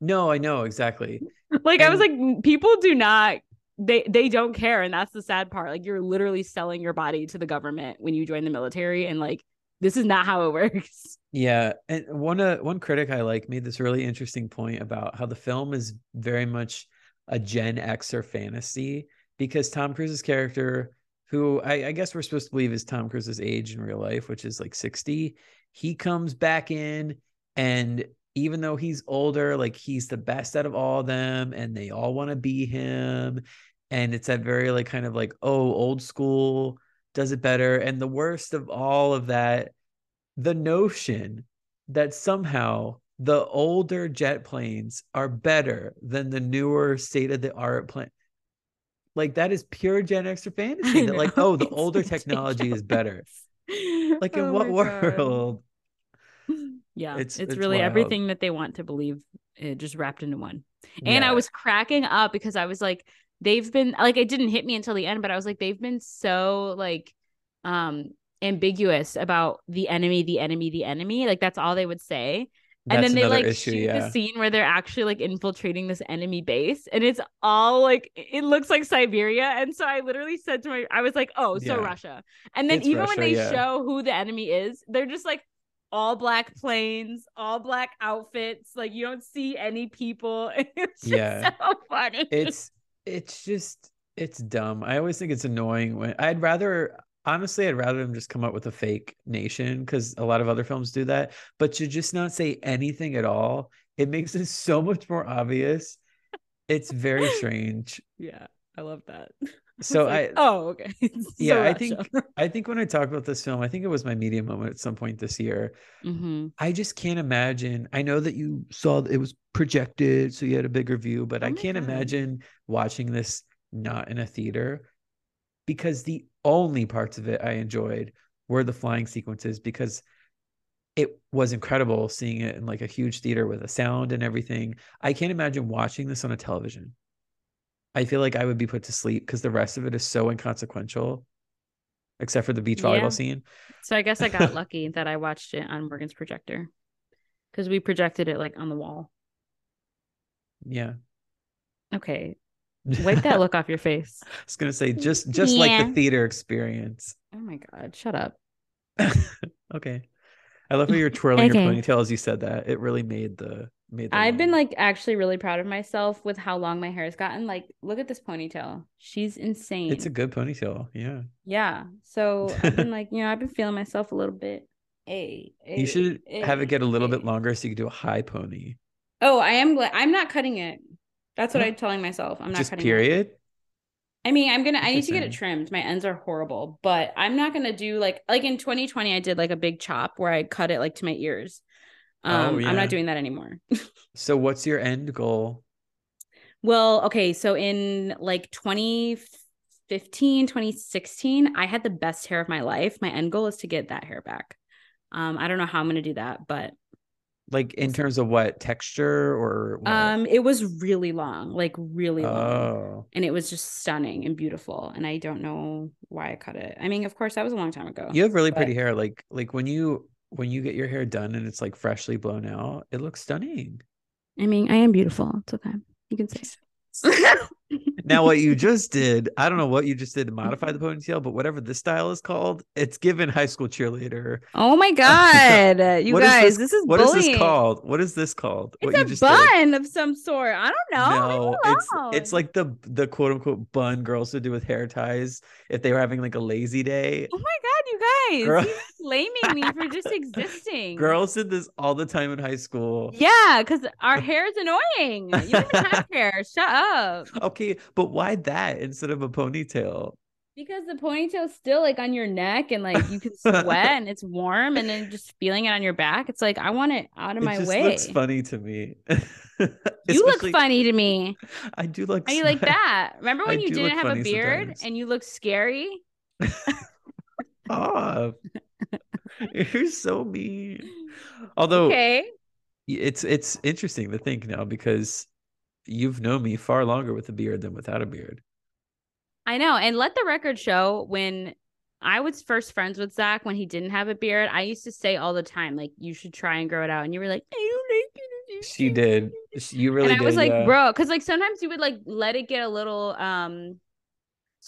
No, I know. Exactly. Like, and I was like, people do not, they, they don't care. And that's the sad part. Like you're literally selling your body to the government when you join the military. And like, this is not how it works. Yeah. And one, uh, one critic I like made this really interesting point about how the film is very much a Gen Xer fantasy because Tom Cruise's character, who I, I guess we're supposed to believe is Tom Cruise's age in real life, which is like sixty. He comes back in, and even though he's older, like he's the best out of all of them, and they all want to be him. And it's that very like kind of like, oh, old school does it better. And the worst of all of that, the notion that somehow the older jet planes are better than the newer state-of-the-art plane. Like that is pure Gen Xer fantasy. That like, oh, the older ridiculous. technology is better. Like in oh what world? Yeah, it's, it's, it's really wild. Everything that they want to believe, it just wrapped into one. Yeah. And I was cracking up because I was like, they've been like, it didn't hit me until the end, but I was like, they've been so like, um, ambiguous about the enemy, the enemy, the enemy. Like, that's all they would say. That's and then they like issue, shoot yeah. the scene where they're actually like infiltrating this enemy base, and it's all like, it looks like Siberia. And so I literally said to my, I was like, oh, so yeah. Russia. And then it's even Russia, when they yeah. show who the enemy is, they're just like all black planes, all black outfits. Like, you don't see any people. It's just yeah. so funny. It's, it's just, it's dumb. I always think it's annoying when I'd rather, honestly, I'd rather them just come up with a fake nation, because a lot of other films do that. But to just not say anything at all, it makes it so much more obvious. It's very strange. Yeah, I love that. So like, I oh okay. yeah, so I think I think when I talk about this film, I think it was my media moment at some point this year. Mm-hmm. I just can't imagine. I know that you saw it was projected, so you had a bigger view, but oh I can't God. imagine watching this not in a theater, because the only parts of it I enjoyed were the flying sequences, because it was incredible seeing it in like a huge theater with a sound and everything. I can't imagine watching this on a television. I feel like I would be put to sleep, because the rest of it is so inconsequential, except for the beach volleyball yeah. scene. So I guess I got lucky that I watched it on Morgan's projector, because we projected it like on the wall. Yeah. Okay. Wipe that look off your face. I was gonna say, just just yeah. like the theater experience. Oh my God, shut up. Okay, I love how you're twirling okay. your ponytail as you said that. It really made the made. The I've line. been like actually really proud of myself with how long my hair has gotten. Like, look at this ponytail. She's insane. It's a good ponytail. Yeah. Yeah. So I've been like, you know, I've been feeling myself a little bit. Hey. hey you should hey, have it get a little hey. bit longer so you can do a high pony. Oh, I am. Gl- I'm not cutting it. That's what I'm telling myself. I'm not just cutting period. It. I mean, I'm going to, I need to get it trimmed. My ends are horrible, but I'm not going to do like, like in twenty twenty, I did like a big chop where I cut it like to my ears. Um, oh, yeah. I'm not doing that anymore. So what's your end goal? Well, okay. So in like twenty fifteen, twenty sixteen, I had the best hair of my life. My end goal is to get that hair back. Um, I don't know how I'm going to do that, but like in terms of what texture or what? Um, it was really long, like really long, oh. and it was just stunning and beautiful. And I don't know why I cut it. I mean, of course, that was a long time ago. You have really but... pretty hair. Like, like when you when you get your hair done and it's like freshly blown out, it looks stunning. I mean, I am beautiful. It's okay. You can say so. Now, what you just did, I don't know what you just did to modify the ponytail, but whatever this style is called, it's given high school cheerleader. Oh my God. You guys, is this, this is what bullying. Is this called? What is this called? It's what a you just bun did? Of some sort. I don't know. No, it's it's like the the quote unquote bun girls would do with hair ties if they were having like a lazy day. Oh my God, you guys. Girl- You're blaming me for just existing. Girls did this all the time in high school. Yeah, because our hair is annoying. You don't even have hair. Shut up. Okay. But why that instead of a ponytail? Because the ponytail's still like on your neck and like you can sweat and it's warm, and then just feeling it on your back. It's like, I want it out of it my just way. It looks funny to me. You look funny to me. I do look. Are you like that? Remember when I you didn't have a beard sometimes. And you looked scary? Oh, you're so mean. Although okay. it's it's interesting to think now, because you've known me far longer with a beard than without a beard. I know. And let the record show, when I was first friends with Zach, when he didn't have a beard, I used to say all the time, like, you should try and grow it out. And you were like, I don't like it. She did. You really did. And I was did, like, yeah. bro, because like sometimes you would like let it get a little um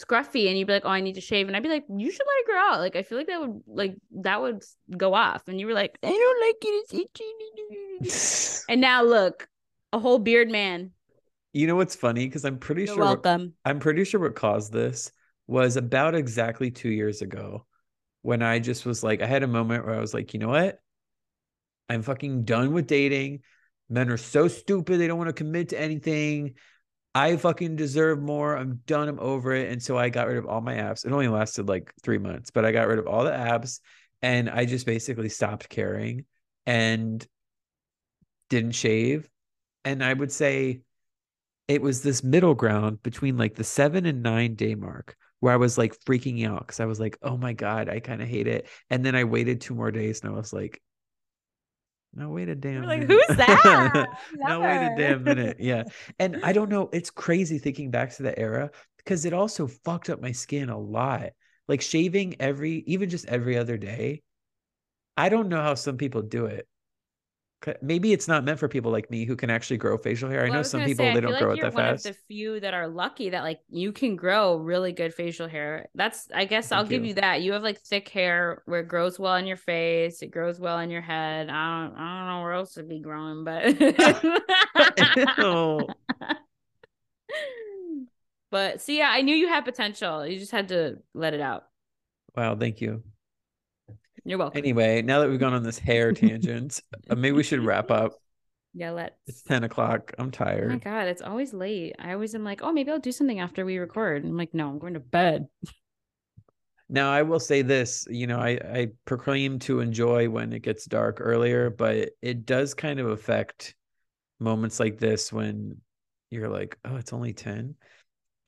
scruffy and you'd be like, oh, I need to shave. And I'd be like, you should let it grow out. Like, I feel like that would like that would go off. And you were like, I don't like it. It's itchy. And now look, a whole beard man. You know what's funny? Because I'm pretty You're sure welcome. What, I'm pretty sure what caused this was about exactly two years ago, when I just was like, I had a moment where I was like, you know what? I'm fucking done with dating. Men are so stupid. They don't want to commit to anything. I fucking deserve more. I'm done. I'm over it. And so I got rid of all my apps. It only lasted like three months, but I got rid of all the apps and I just basically stopped caring and didn't shave. And I would say, it was this middle ground between like the seven and nine day mark where I was like freaking out, because I was like, oh my God, I kind of hate it. And then I waited two more days and I was like, no, wait a damn like, minute. Who's that? No, wait a damn minute. Yeah. And I don't know. It's crazy thinking back to that era, because it also fucked up my skin a lot. like shaving every, even just every other day. I don't know how some people do it. Maybe it's not meant for people like me who can actually grow facial hair. Well, I know I some people, say, they don't like grow it that one fast. Of the few that are lucky that like you can grow really good facial hair. That's, I guess Thank I'll you. give you that. You have like thick hair where it grows well on your face. It grows well on your head. I don't, I don't know where else it'd be growing, but. But see, so yeah, I knew you had potential. You just had to let it out. Wow. Thank you. You're welcome. Anyway, now that we've gone on this hair tangent, maybe we should wrap up. Yeah, let's. It's ten o'clock. I'm tired. Oh my God, it's always late. I always am like, oh, maybe I'll do something after we record. I'm like, no, I'm going to bed. Now, I will say this, you know, I, I proclaim to enjoy when it gets dark earlier, but it does kind of affect moments like this when you're like, oh, it's only ten.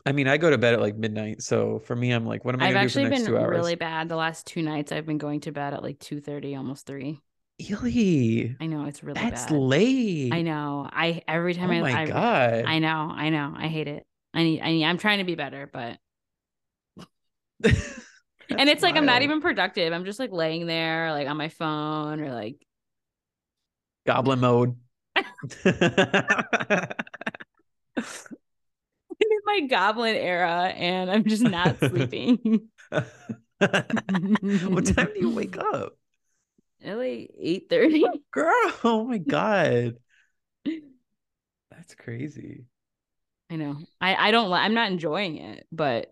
I mean, I go to bed at like midnight. So for me, I'm like, what am I going to do for the next two hours? I've actually been really bad. The last two nights, I've been going to bed at like two thirty, almost three. Really? I know. It's really bad. That's late. I know. I every time I... Oh my God. I know. I know. I hate it. I need, I need, I'm trying to be better, but... And it's like, I'm not even productive. I'm just like laying there, like on my phone or like... Goblin mode. In my goblin era, and I'm just not sleeping. What time do you wake up? At like eight thirty. Girl, oh my God. That's crazy. I know. I, I don't, I'm not enjoying it, but.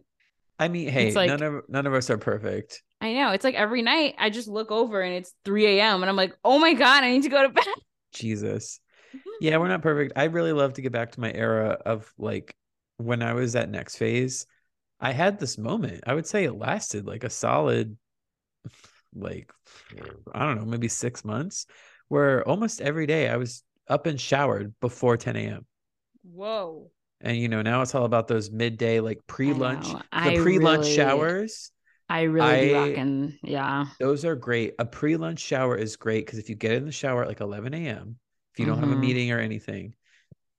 I mean, hey, like, none of none of us are perfect. I know. It's like every night I just look over and it's three a.m. and I'm like, oh my God, I need to go to bed. Jesus. Yeah, we're not perfect. I really love to get back to my era of like, when I was at Next Phase, I had this moment. I would say it lasted like a solid, like, I don't know, maybe six months where almost every day I was up and showered before ten a.m. Whoa. And, you know, now it's all about those midday, like pre-lunch, the pre-lunch really, showers. I really I, be rocking. Yeah. Those are great. A pre-lunch shower is great because if you get in the shower at like eleven a.m., if you don't mm-hmm. have a meeting or anything,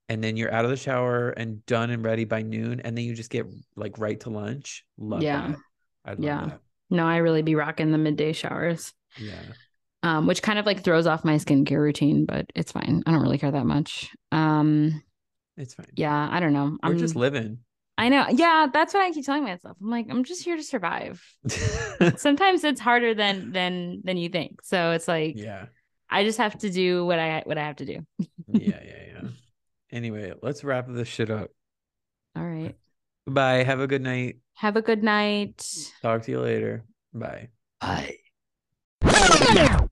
and then you're out of the shower and done and ready by noon. And then you just get like right to lunch. Love yeah. that. I love yeah. that. No, I really be rocking the midday showers. Yeah. Um, which kind of like throws off my skincare routine, but it's fine. I don't really care that much. Um, it's fine. Yeah. I don't know. I'm We're just living. I know. Yeah. That's what I keep telling myself. I'm like, I'm just here to survive. Sometimes it's harder than, than, than you think. So it's like, yeah, I just have to do what I, what I have to do. Yeah. Yeah. Yeah. Anyway, let's wrap this shit up. All right. Bye. Have a good night. Have a good night. Talk to you later. Bye. Bye.